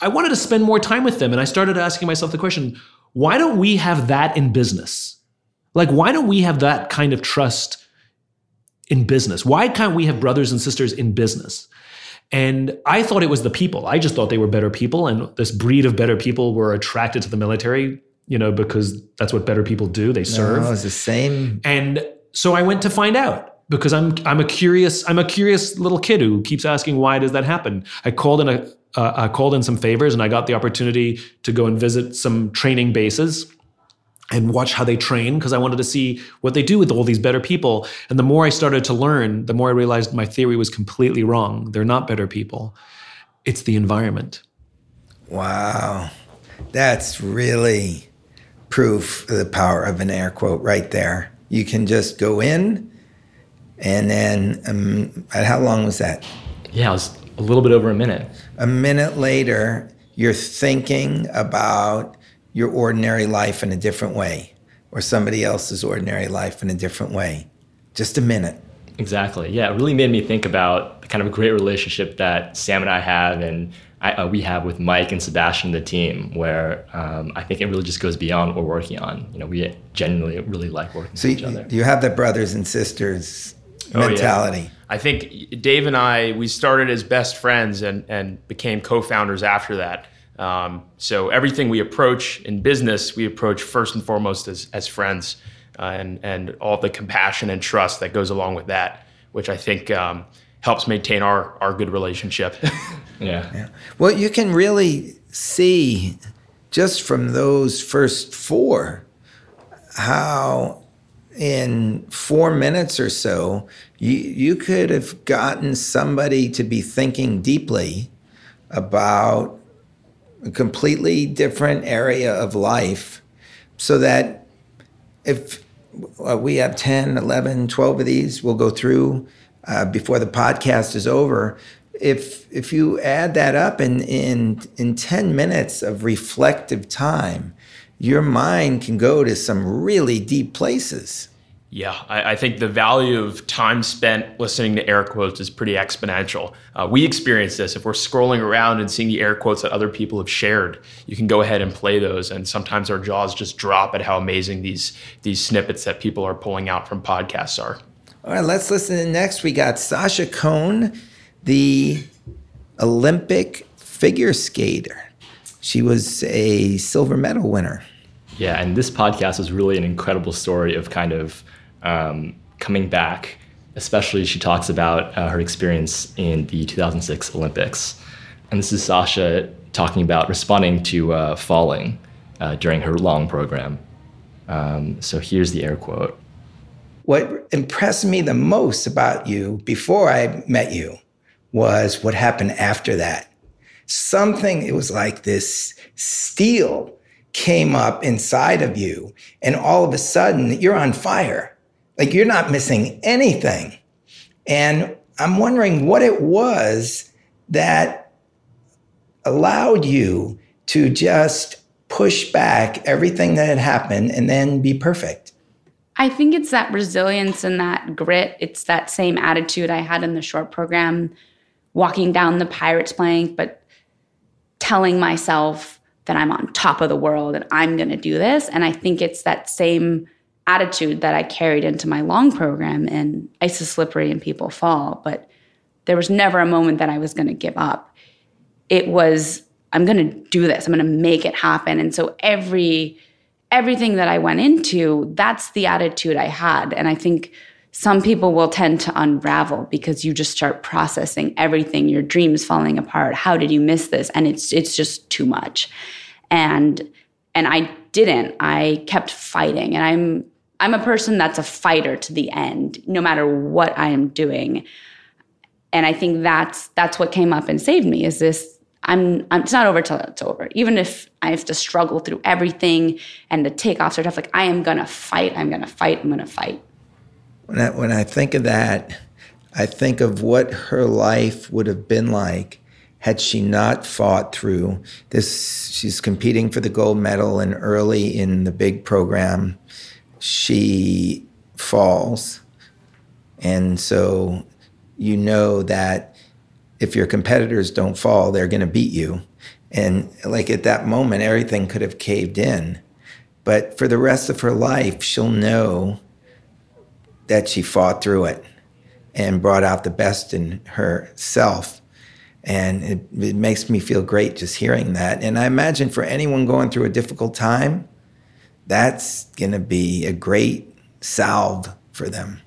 I wanted to spend more time with them. And I started asking myself the question, why don't we have that in business? Like, why don't we have that kind of trust in business? Why can't we have brothers and sisters in business? And I thought it was the people. I just thought they were better people. And this breed of better people were attracted to the military, you know, because that's what better people do. They serve. No, it's the same. And so I went to find out. Because I'm a curious little kid who keeps asking, why does that happen? I called in some favors, and I got the opportunity to go and visit some training bases and watch how they train, because I wanted to see what they do with all these better people. And the more I started to learn, the more I realized my theory was completely wrong. They're not better people. It's the environment. Wow. That's really proof of the power of an air quote right there. You can just go in. And then, how long was that? Yeah, it was a little bit over a minute. A minute later, you're thinking about your ordinary life in a different way, or somebody else's ordinary life in a different way. Just a minute. Exactly. Yeah, it really made me think about the kind of great relationship that Sam and I have, and we have with Mike and Sebastian, the team, where I think it really just goes beyond what we're working on. You know, we genuinely really like working with each other. You have the brothers and sisters mentality. Yeah. I think Dave and I, we started as best friends and became co-founders after that. So everything we approach in business, we approach first and foremost as friends, and all the compassion and trust that goes along with that, which I think helps maintain our good relationship. Yeah. Well, you can really see just from those first four how in 4 minutes or so, you could have gotten somebody to be thinking deeply about a completely different area of life, so that if we have 10, 11, 12 of these, we'll go through before the podcast is over. If you add that up in 10 minutes of reflective time, your mind can go to some really deep places. Yeah, I think the value of time spent listening to air quotes is pretty exponential. We experience this. If we're scrolling around and seeing the air quotes that other people have shared, you can go ahead and play those. And sometimes our jaws just drop at how amazing these snippets that people are pulling out from podcasts are. All right, let's listen to next. We got Sasha Cohen, the Olympic figure skater. She was a silver medal winner. Yeah, and this podcast was really an incredible story of kind of coming back. Especially, she talks about her experience in the 2006 Olympics. And this is Sasha talking about responding to falling during her long program. So here's the air quote. What impressed me the most about you before I met you was what happened after that. Something, it was like this steel came up inside of you, and all of a sudden you're on fire. Like, you're not missing anything. And I'm wondering what it was that allowed you to just push back everything that had happened and then be perfect. I think it's that resilience and that grit. It's that same attitude I had in the short program, walking down the Pirates plank, but telling myself that I'm on top of the world and I'm going to do this. And I think it's that same attitude that I carried into my long program, and ice is slippery and people fall. But there was never a moment that I was going to give up. It was, I'm going to do this. I'm going to make it happen. And so everything that I went into, that's the attitude I had. And I think some people will tend to unravel because you just start processing everything, your dreams falling apart. How did you miss this? And it's just too much. And I didn't. I kept fighting, and I'm a person that's a fighter to the end, no matter what I am doing. And I think that's what came up and saved me, is this, it's not over till it's over. Even if I have to struggle through everything and the takeoffs are tough, like, I am going to fight, I'm going to fight, I'm going to fight. When I think of that, I think of what her life would have been like had she not fought through this. She's competing for the gold medal, and early in the big program, she falls. And so you know that if your competitors don't fall, they're going to beat you. And like at that moment, everything could have caved in. But for the rest of her life, she'll know that she fought through it and brought out the best in herself. And it makes me feel great just hearing that. And I imagine for anyone going through a difficult time, that's going to be a great salve for them.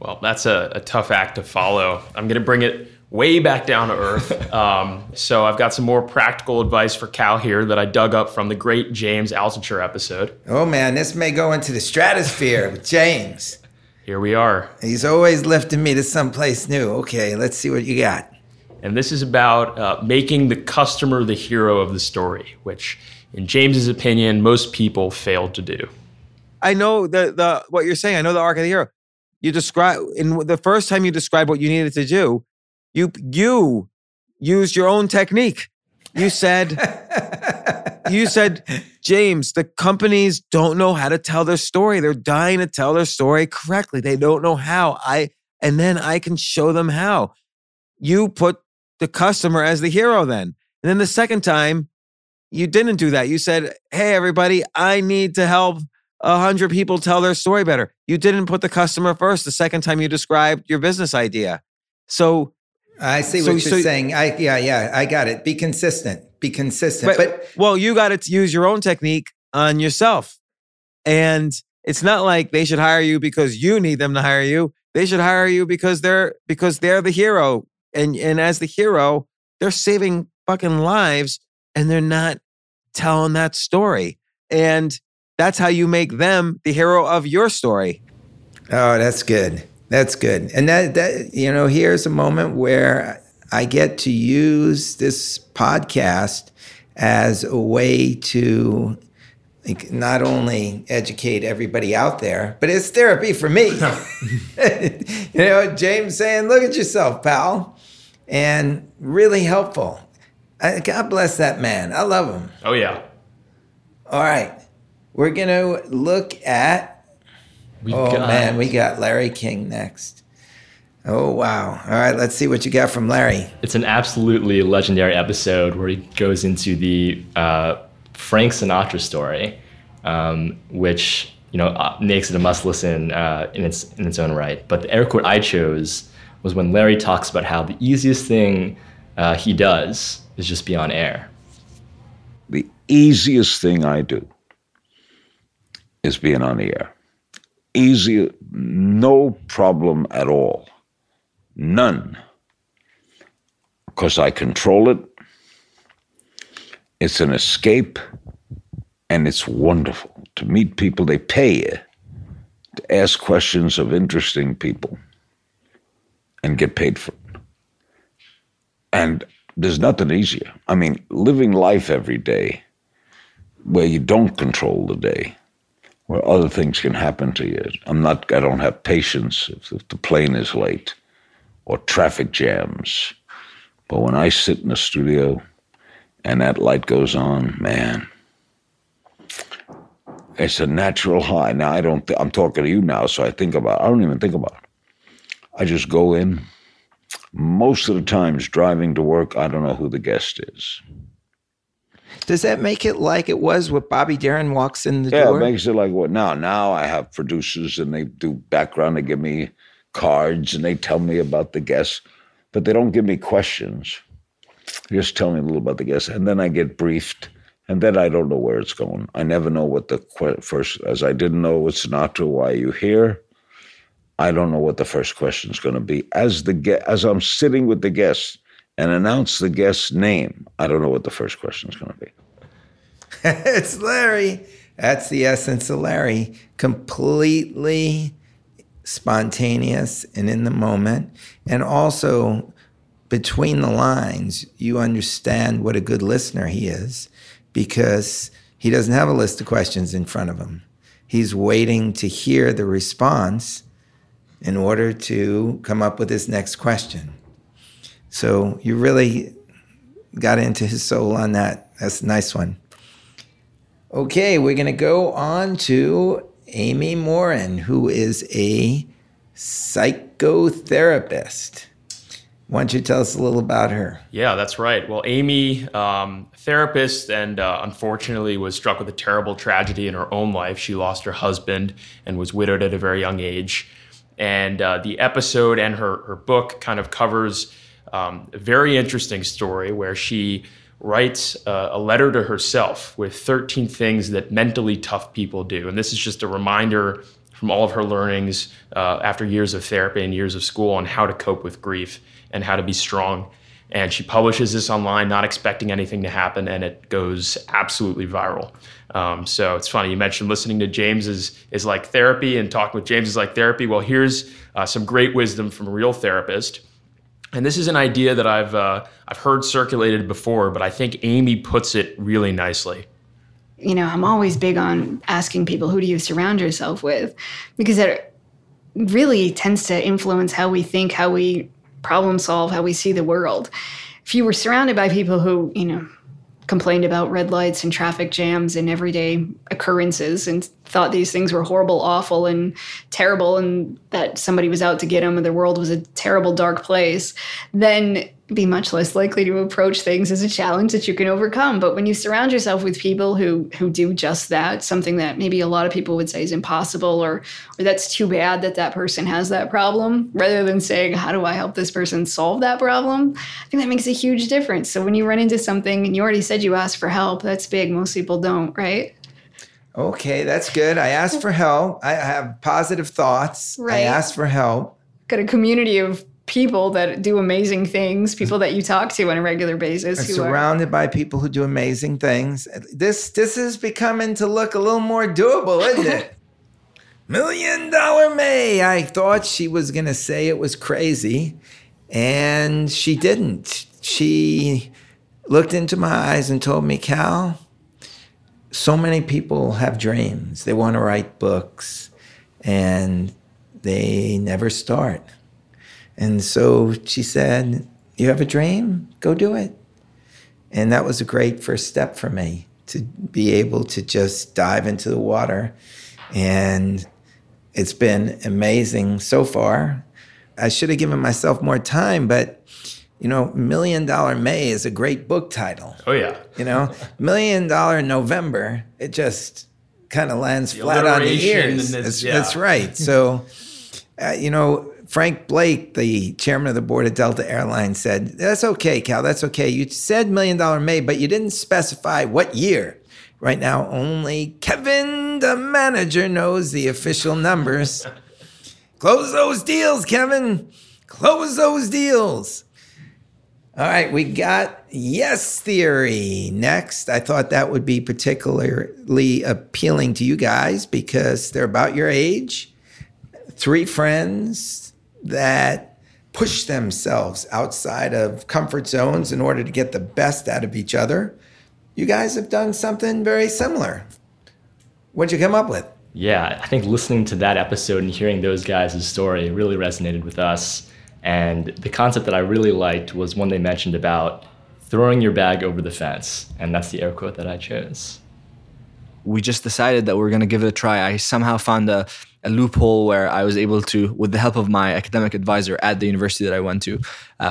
Well, that's a tough act to follow. I'm going to bring it way back down to earth. So I've got some more practical advice for Cal here that I dug up from the great James Altucher episode. Oh, man, this may go into the stratosphere with James. Here we are. He's always lifting me to someplace new. Okay, let's see what you got. And this is about making the customer the hero of the story, which, in James's opinion, most people fail to do. I know the what you're saying. I know the arc of the hero. You describe, in the first time you described what you needed to do, you used your own technique. You said, James, the companies don't know how to tell their story. They're dying to tell their story correctly. They don't know how. And then I can show them how. You put the customer as the hero then. And then the second time, you didn't do that. You said, hey, everybody, I need to help 100 people tell their story better. You didn't put the customer first the second time you described your business idea. So I see what you're saying. I got it. Be consistent. Be consistent. But you got to use your own technique on yourself. And it's not like they should hire you because you need them to hire you. They should hire you because they're the hero. And as the hero, they're saving fucking lives, and they're not telling that story. And that's how you make them the hero of your story. Oh, that's good. That's good. And that you know, here's a moment where I get to use this podcast as a way to, like, not only educate everybody out there, but it's therapy for me. You know, James saying, look at yourself, pal. And really helpful. God bless that man. I love him. Oh, yeah. All right. We're going to look at... we got Larry King next. Oh, wow. All right, let's see what you got from Larry. It's an absolutely legendary episode where he goes into the Frank Sinatra story, which, you know, makes it a must-listen in its own right. But the air quote I chose was when Larry talks about how the easiest thing he does is just be on air. The easiest thing I do is being on the air. Easy, no problem at all. None. Because I control it. It's an escape, and it's wonderful to meet people. They pay you to ask questions of interesting people and get paid for it. And there's nothing easier. I mean, living life every day where you don't control the day, where other things can happen to you. I don't have patience if the plane is late or traffic jams. But when I sit in the studio and that light goes on, man, it's a natural high. Now, I'm talking to you now, so I don't even think about it. I just go in. Most of the times driving to work, I don't know who the guest is. Does that make it like it was with Bobby Darin walks in the door? Yeah, it makes it like what now. Now I have producers, and they do background. They give me cards, and they tell me about the guests, but they don't give me questions. They just tell me a little about the guests, and then I get briefed, and then I don't know where it's going. I never know what the first, as I didn't know with Sinatra, why are you here? I don't know what the first question is going to be. As I'm sitting with the guests, and announce the guest's name, I don't know what the first question is going to be. It's Larry. That's the essence of Larry. Completely spontaneous and in the moment. And also, between the lines, you understand what a good listener he is, because he doesn't have a list of questions in front of him. He's waiting to hear the response in order to come up with his next question. So you really got into his soul on that. That's a nice one. Okay, we're going to go on to Amy Morin, who is a psychotherapist. Why don't you tell us a little about her? Yeah, that's right. Well, Amy, therapist, and unfortunately was struck with a terrible tragedy in her own life. She lost her husband and was widowed at a very young age. And the episode and her book kind of covers a very interesting story where she writes a letter to herself with 13 things that mentally tough people do. And this is just a reminder from all of her learnings after years of therapy and years of school on how to cope with grief and how to be strong. And she publishes this online, not expecting anything to happen, and it goes absolutely viral. So it's funny, you mentioned listening to James is like therapy, and talking with James is like therapy. Well, here's some great wisdom from a real therapist. And this is an idea that I've heard circulated before, but I think Amy puts it really nicely. You know, I'm always big on asking people, who do you surround yourself with? Because that really tends to influence how we think, how we problem solve, how we see the world. If you were surrounded by people who, you know, complained about red lights and traffic jams and everyday occurrences and thought these things were horrible, awful, and terrible, and that somebody was out to get them and the world was a terrible, dark place, then be much less likely to approach things as a challenge that you can overcome. But when you surround yourself with people who do just that, something that maybe a lot of people would say is impossible, or that's too bad that person has that problem, rather than saying, how do I help this person solve that problem? I think that makes a huge difference. So when you run into something, and you already said you asked for help, that's big. Most people don't, right? Okay, that's good. I asked for help. I have positive thoughts. Right. I asked for help. Got a community of people that do amazing things, people that you talk to on a regular basis. Surrounded by people who do amazing things. This is becoming to look a little more doable, isn't it? $1 Million May. I thought she was going to say it was crazy, and she didn't. She looked into my eyes and told me, Cal, so many people have dreams. They want to write books, and they never start. And so she said, you have a dream? Go do it. And that was a great first step for me, to be able to just dive into the water. And it's been amazing so far. I should have given myself more time, but, you know, $1 Million May is a great book title. Oh, yeah. You know, $1 Million November, it just kind of lands flat on the ears. That's right. So, you know, Frank Blake, the chairman of the board of Delta Airlines, said, that's okay, Cal, that's okay. You said $1 Million May, but you didn't specify what year. Right now, only Kevin, the manager, knows the official numbers. Close those deals, Kevin. Close those deals. All right, we got yes theory next. I thought that would be particularly appealing to you guys because they're about your age. 3 friends that push themselves outside of comfort zones in order to get the best out of each other. You guys have done something very similar. What'd you come up with? Yeah, I think listening to that episode and hearing those guys' story really resonated with us. And the concept that I really liked was one they mentioned about throwing your bag over the fence. And that's the air quote that I chose. We just decided that we're going to give it a try. I somehow found a loophole where I was able to, with the help of my academic advisor at the university that I went to,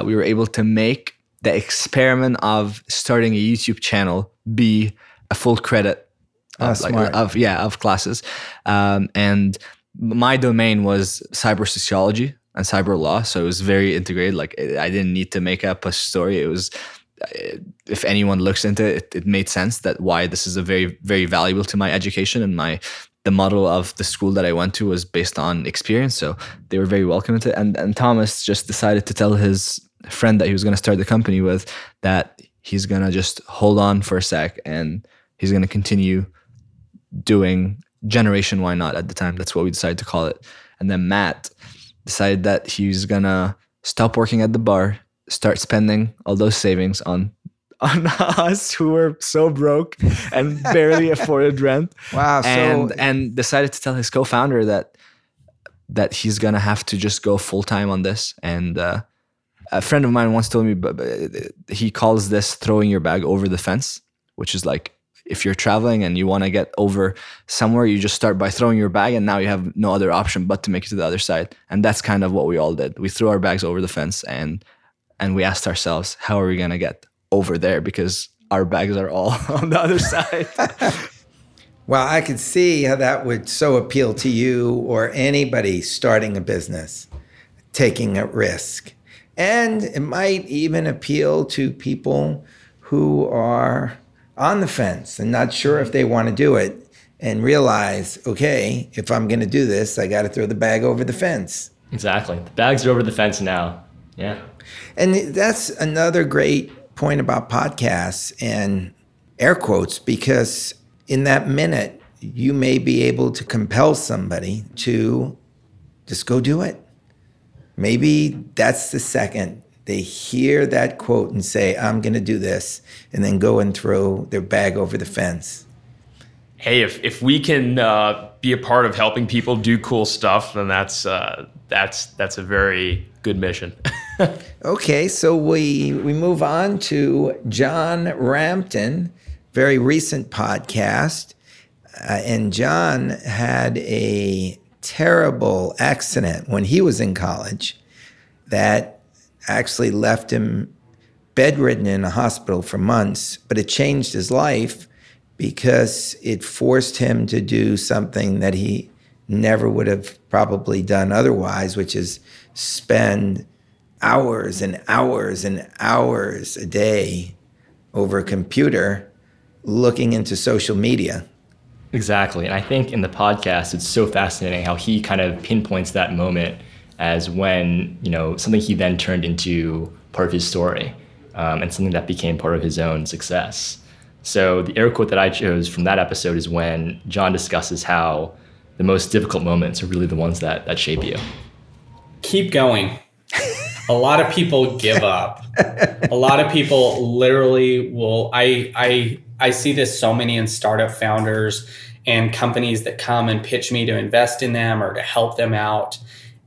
we were able to make the experiment of starting a YouTube channel be a full credit of classes. And my domain was cyber sociology and cyber law, so it was very integrated. Like I didn't need to make up a story. It was. If anyone looks into it, it made sense that why this is a very, very valuable to my education, and the model of the school that I went to was based on experience. So they were very welcome to it. And Thomas just decided to tell his friend that he was going to start the company with that he's going to just hold on for a sec and He's going to continue doing Generation Why Not at the time. That's what we decided to call it. And then Matt decided that he's going to stop working at the bar, start spending all those savings on us who were so broke and barely afforded rent. Wow. And decided to tell his co-founder that he's going to have to just go full time on this. And a friend of mine once told me, but he calls this throwing your bag over the fence, which is like, if you're traveling and you want to get over somewhere, you just start by throwing your bag, and now you have no other option but to make it to the other side. And that's kind of what we all did. We threw our bags over the fence, and we asked ourselves, how are we going to get over there? Because our bags are all on the other side. Well, I could see how that would so appeal to you or anybody starting a business, taking a risk. And it might even appeal to people who are on the fence and not sure if they want to do it, and realize, okay, if I'm going to do this, I got to throw the bag over the fence. Exactly. The bags are over the fence now. Yeah. And that's another great point about podcasts and air quotes, because in that minute, you may be able to compel somebody to just go do it. Maybe that's the second they hear that quote and say, I'm going to do this, and then go and throw their bag over the fence. Hey, if we can be a part of helping people do cool stuff, then that's a very good mission. Okay, so we move on to John Rampton, very recent podcast. And John had a terrible accident when he was in college that actually left him bedridden in a hospital for months, but it changed his life because it forced him to do something that he never would have probably done otherwise, which is spend hours and hours and hours a day over a computer looking into social media. Exactly. And I think in the podcast, it's so fascinating how he kind of pinpoints that moment as when, you know, something he then turned into part of his story, and something that became part of his own success. So the air quote that I chose from that episode is when John discusses how the most difficult moments are really the ones that shape you. Keep going. A lot of people give up. A lot of people literally will. I see this so many in startup founders and companies that come and pitch me to invest in them or to help them out.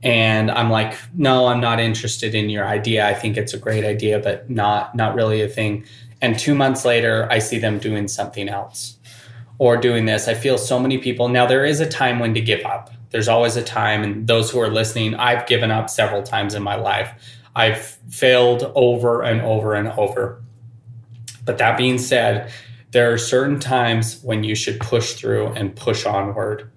And I'm like, no, I'm not interested in your idea. I think it's a great idea, but not really a thing. And 2 months later, I see them doing something else or doing this. I feel so many people. Now, there is a time when to give up. There's always a time. And those who are listening, I've given up several times in my life. I've failed over and over and over. But that being said, there are certain times when you should push through and push onward.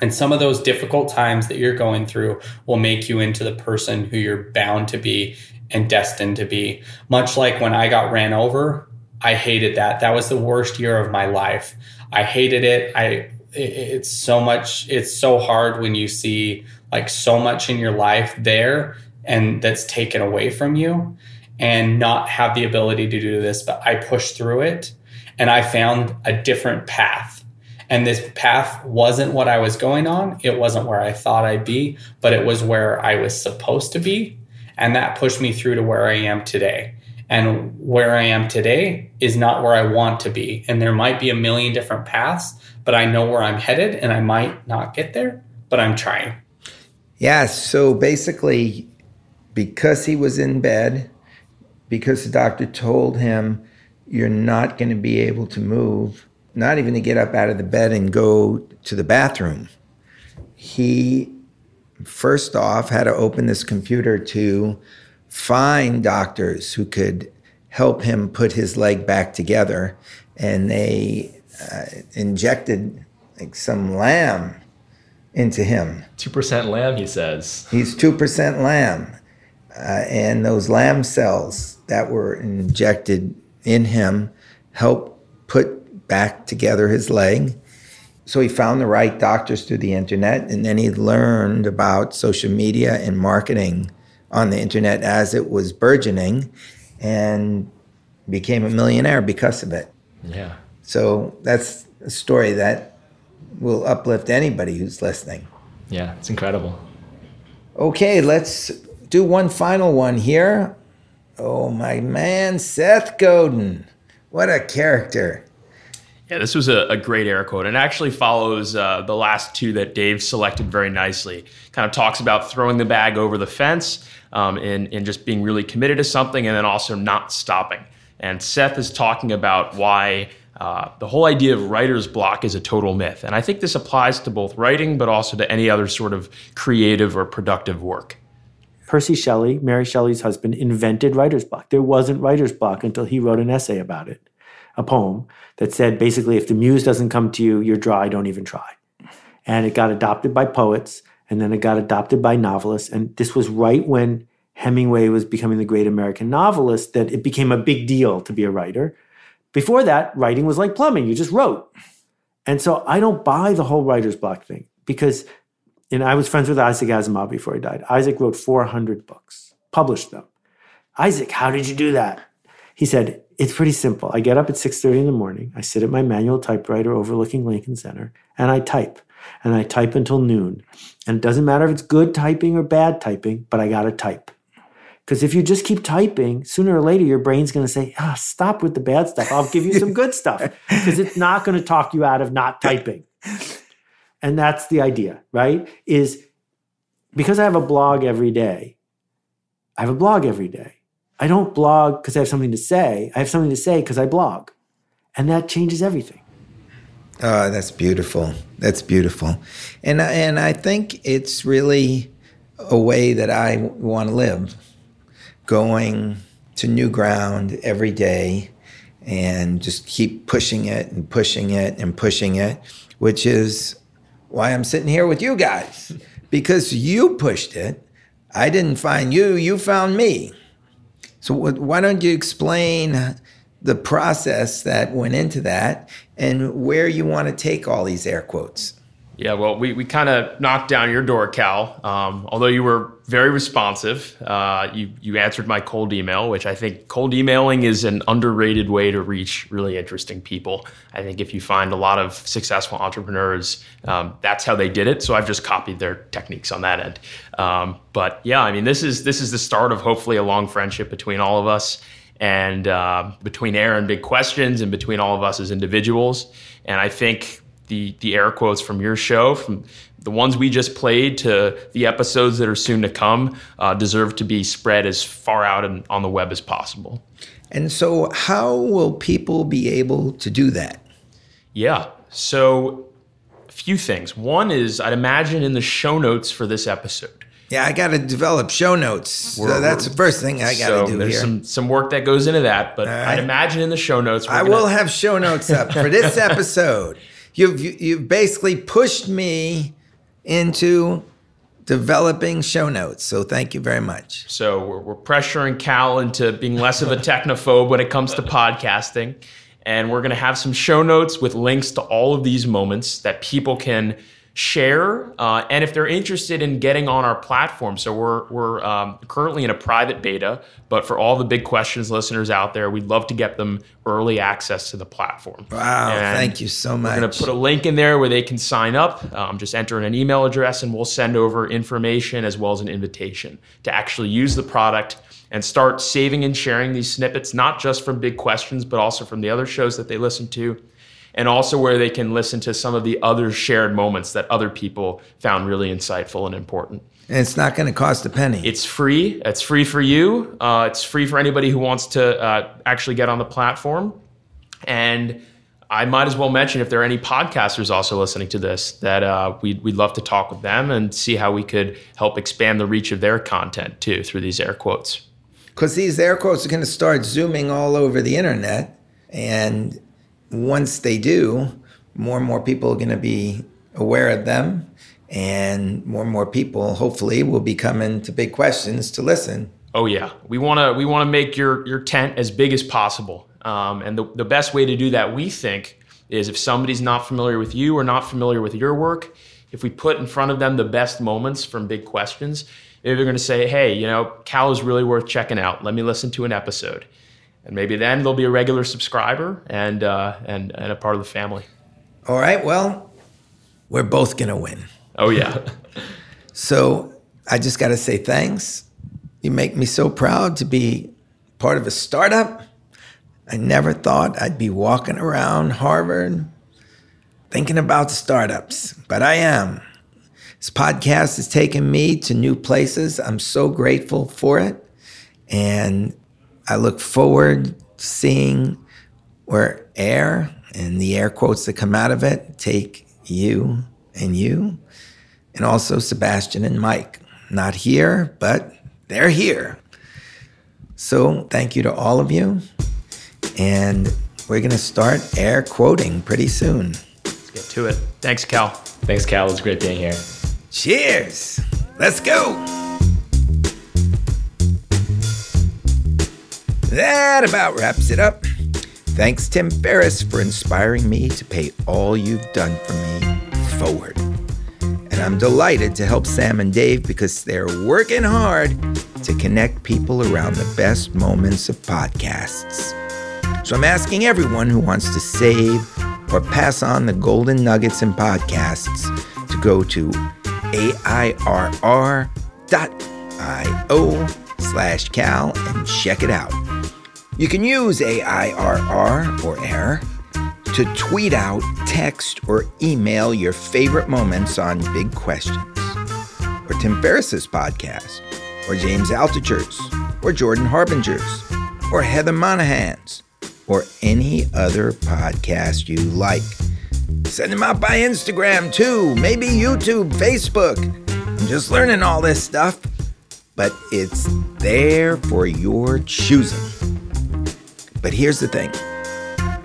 And some of those difficult times that you're going through will make you into the person who you're bound to be and destined to be. Much like when I got ran over, I hated that. That was the worst year of my life. I hated it. It's so much. It's so hard when you see like so much in your life there and that's taken away from you and not have the ability to do this. But I pushed through it and I found a different path. And this path wasn't what I was going on. It wasn't where I thought I'd be, but it was where I was supposed to be. And that pushed me through to where I am today. And where I am today is not where I want to be. And there might be a million different paths, but I know where I'm headed and I might not get there, but I'm trying. Yeah, so basically, because he was in bed, because the doctor told him, you're not going to be able to move, not even to get up out of the bed and go to the bathroom. He, first off, had to open this computer to find doctors who could help him put his leg back together. And they injected like some lamb into him. 2% lamb, he says. He's 2% lamb. And those lamb cells that were injected in him helped put back together his leg. So he found the right doctors through the internet, and then he learned about social media and marketing on the internet as it was burgeoning and became a millionaire because of it. Yeah. So that's a story that will uplift anybody who's listening. Yeah, it's incredible. Okay, let's do one final one here. Oh, my man, Seth Godin. What a character. Yeah, this was a great Airr quote, and actually follows the last two that Dave selected very nicely. Kind of talks about throwing the bag over the fence and just being really committed to something, and then also not stopping. And Seth is talking about why the whole idea of writer's block is a total myth. And I think this applies to both writing, but also to any other sort of creative or productive work. Percy Shelley, Mary Shelley's husband, invented writer's block. There wasn't writer's block until he wrote an essay about it, a poem that said, basically, if the muse doesn't come to you, you're dry, don't even try. And it got adopted by poets, and then it got adopted by novelists. And this was right when Hemingway was becoming the great American novelist that it became a big deal to be a writer. Before that, writing was like plumbing. You just wrote. And so I don't buy the whole writer's block thing because, and I was friends with Isaac Asimov before he died. Isaac wrote 400 books, published them. Isaac, how did you do that? He said, it's pretty simple. I get up at 6:30 in the morning. I sit at my manual typewriter overlooking Lincoln Center, and I type. And I type until noon. And it doesn't matter if it's good typing or bad typing, but I got to type. Because if you just keep typing, sooner or later, your brain's going to say, stop with the bad stuff. I'll give you some good stuff. Because it's not going to talk you out of not typing. And that's the idea, right? Is because I have a blog every day, I don't blog because I have something to say. I have something to say because I blog. And that changes everything. Oh, that's beautiful. And I think it's really a way that I want to live. Going to new ground every day and just keep pushing it and pushing it and pushing it, which is why I'm sitting here with you guys. Because you pushed it. I didn't find you. You found me. So why don't you explain the process that went into that and where you want to take all these Airr quotes? Yeah, well, we kind of knocked down your door, Cal. Although you were very responsive, you answered my cold email, which I think cold emailing is an underrated way to reach really interesting people. I think if you find a lot of successful entrepreneurs, that's how they did it. So I've just copied their techniques on that end. But yeah, I mean, this is the start of hopefully a long friendship between all of us, and between Airr and Big Questions, and between all of us as individuals. And I think the Airr quotes from your show, from the ones we just played to the episodes that are soon to come, deserve to be spread as far out and on the web as possible. And so how will people be able to do that? Yeah, so a few things. One is, I'd imagine in the show notes for this episode. Yeah, I got to develop show notes. So that's the first thing I got to do here. There's some work that goes into that, but I'd imagine in the show notes. I will have show notes up for this episode. You've basically pushed me into developing show notes, so thank you very much. So we're pressuring Cal into being less of a technophobe when it comes to podcasting, and we're going to have some show notes with links to all of these moments that people can share, and if they're interested in getting on our platform. So we're currently in a private beta, but for all the Big Questions listeners out there, we'd love to get them early access to the platform. Wow, and thank you so much. We're going to put a link in there where they can sign up. Just enter in an email address, and we'll send over information as well as an invitation to actually use the product and start saving and sharing these snippets, not just from Big Questions, but also from the other shows that they listen to. And also where they can listen to some of the other shared moments that other people found really insightful and important. And it's not going to cost a penny. It's free. It's free for you. It's free for anybody who wants to actually get on the platform. And I might as well mention, if there are any podcasters also listening to this, that we'd love to talk with them and see how we could help expand the reach of their content too through these Airr quotes. Because these Airr quotes are going to start zooming all over the internet, and once they do, more and more people are going to be aware of them, and more people hopefully will be coming to Big Questions to listen. Oh yeah, we want to make your tent as big as possible, and the best way to do that, we think, is if somebody's not familiar with you or not familiar with your work, if we put in front of them the best moments from Big Questions, they're going to say, hey, Cal is really worth checking out. Let me listen to an episode. and maybe then they'll be a regular subscriber and a part of the family. All right. Well, we're both going to win. Oh, yeah. So I just got to say thanks. You make me so proud to be part of a startup. I never thought I'd be walking around Harvard thinking about startups, but I am. This podcast has taken me to new places. I'm so grateful for it. And I look forward to seeing where Airr and the air quotes that come out of it take you, and also Sebastian and Mike. Not here, but they're here. So thank you to all of you. And we're going to start Airr quoting pretty soon. Let's get to it. Thanks, Cal. Thanks, Cal. It was great being here. Cheers. Let's go. That about wraps it up. Thanks, Tim Ferriss, for inspiring me to pay all you've done for me forward. And I'm delighted to help Sam and Dave because they're working hard to connect people around the best moments of podcasts. So I'm asking everyone who wants to save or pass on the golden nuggets in podcasts to go to airr.io/Cal and check it out. You can use AIRR or Airr to tweet out, text, or email your favorite moments on Big Questions, or Tim Ferriss's podcast, or James Altucher's, or Jordan Harbinger's, or Heather Monahan's, or any other podcast you like. Send them out by Instagram too, maybe YouTube, Facebook. I'm just learning all this stuff, but it's there for your choosing. But here's the thing.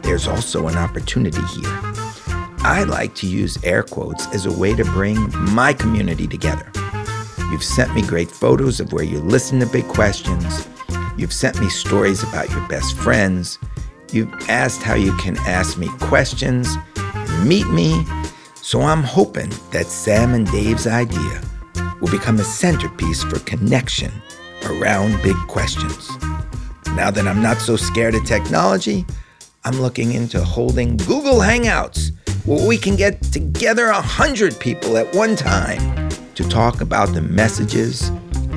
There's also an opportunity here. I like to use air quotes as a way to bring my community together. You've sent me great photos of where you listen to Big Questions. You've sent me stories about your best friends. You've asked how you can ask me questions and meet me. So I'm hoping that Sam and Dave's idea will become a centerpiece for connection around Big Questions. Now that I'm not so scared of technology, I'm looking into holding Google Hangouts where we can get together 100 people at one time to talk about the messages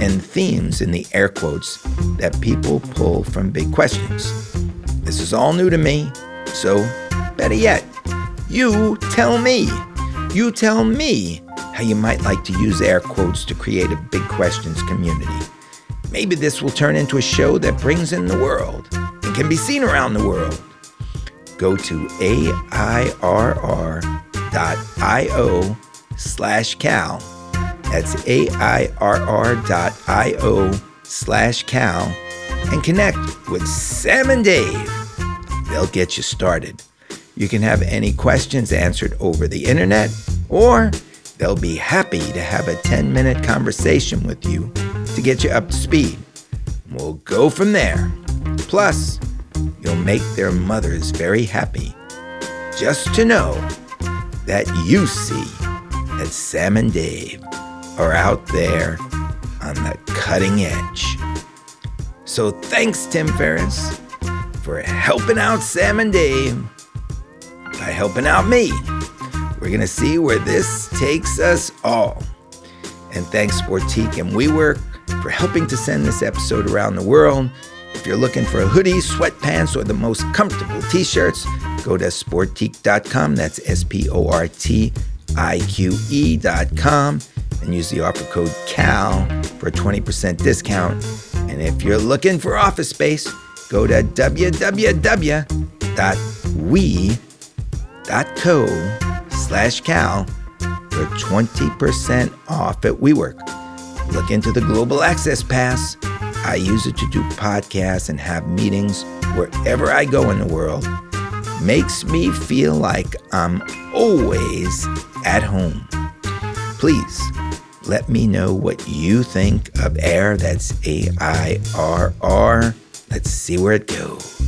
and themes in the air quotes that people pull from Big Questions. This is all new to me, so better yet, you tell me. You tell me how you might like to use air quotes to create a Big Questions community. Maybe this will turn into a show that brings in the world and can be seen around the world. Go to airr.io/Cal. That's airr.io/Cal. And connect with Sam and Dave. They'll get you started. You can have any questions answered over the internet, or they'll be happy to have a 10-minute conversation with you to get you up to speed. We'll go from there. Plus, you'll make their mothers very happy just to know that you see that Sam and Dave are out there on the cutting edge. So thanks, Tim Ferriss, for helping out Sam and Dave by helping out me. We're going to see where this takes us all. And thanks, Sportique and WeWork, for helping to send this episode around the world. If you're looking for a hoodie, sweatpants, or the most comfortable t-shirts, go to sportique.com, that's sportique.com, and use the offer code CAL for a 20% discount. And if you're looking for office space, go to www.we.co/Cal for 20% off at WeWork. Look into the Global Access Pass. I use it to do podcasts and have meetings wherever I go in the world. Makes me feel like I'm always at home. Please let me know what you think of Airr. That's AIRR. Let's see where it goes.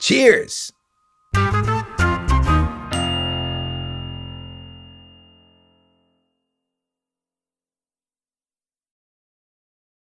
Cheers.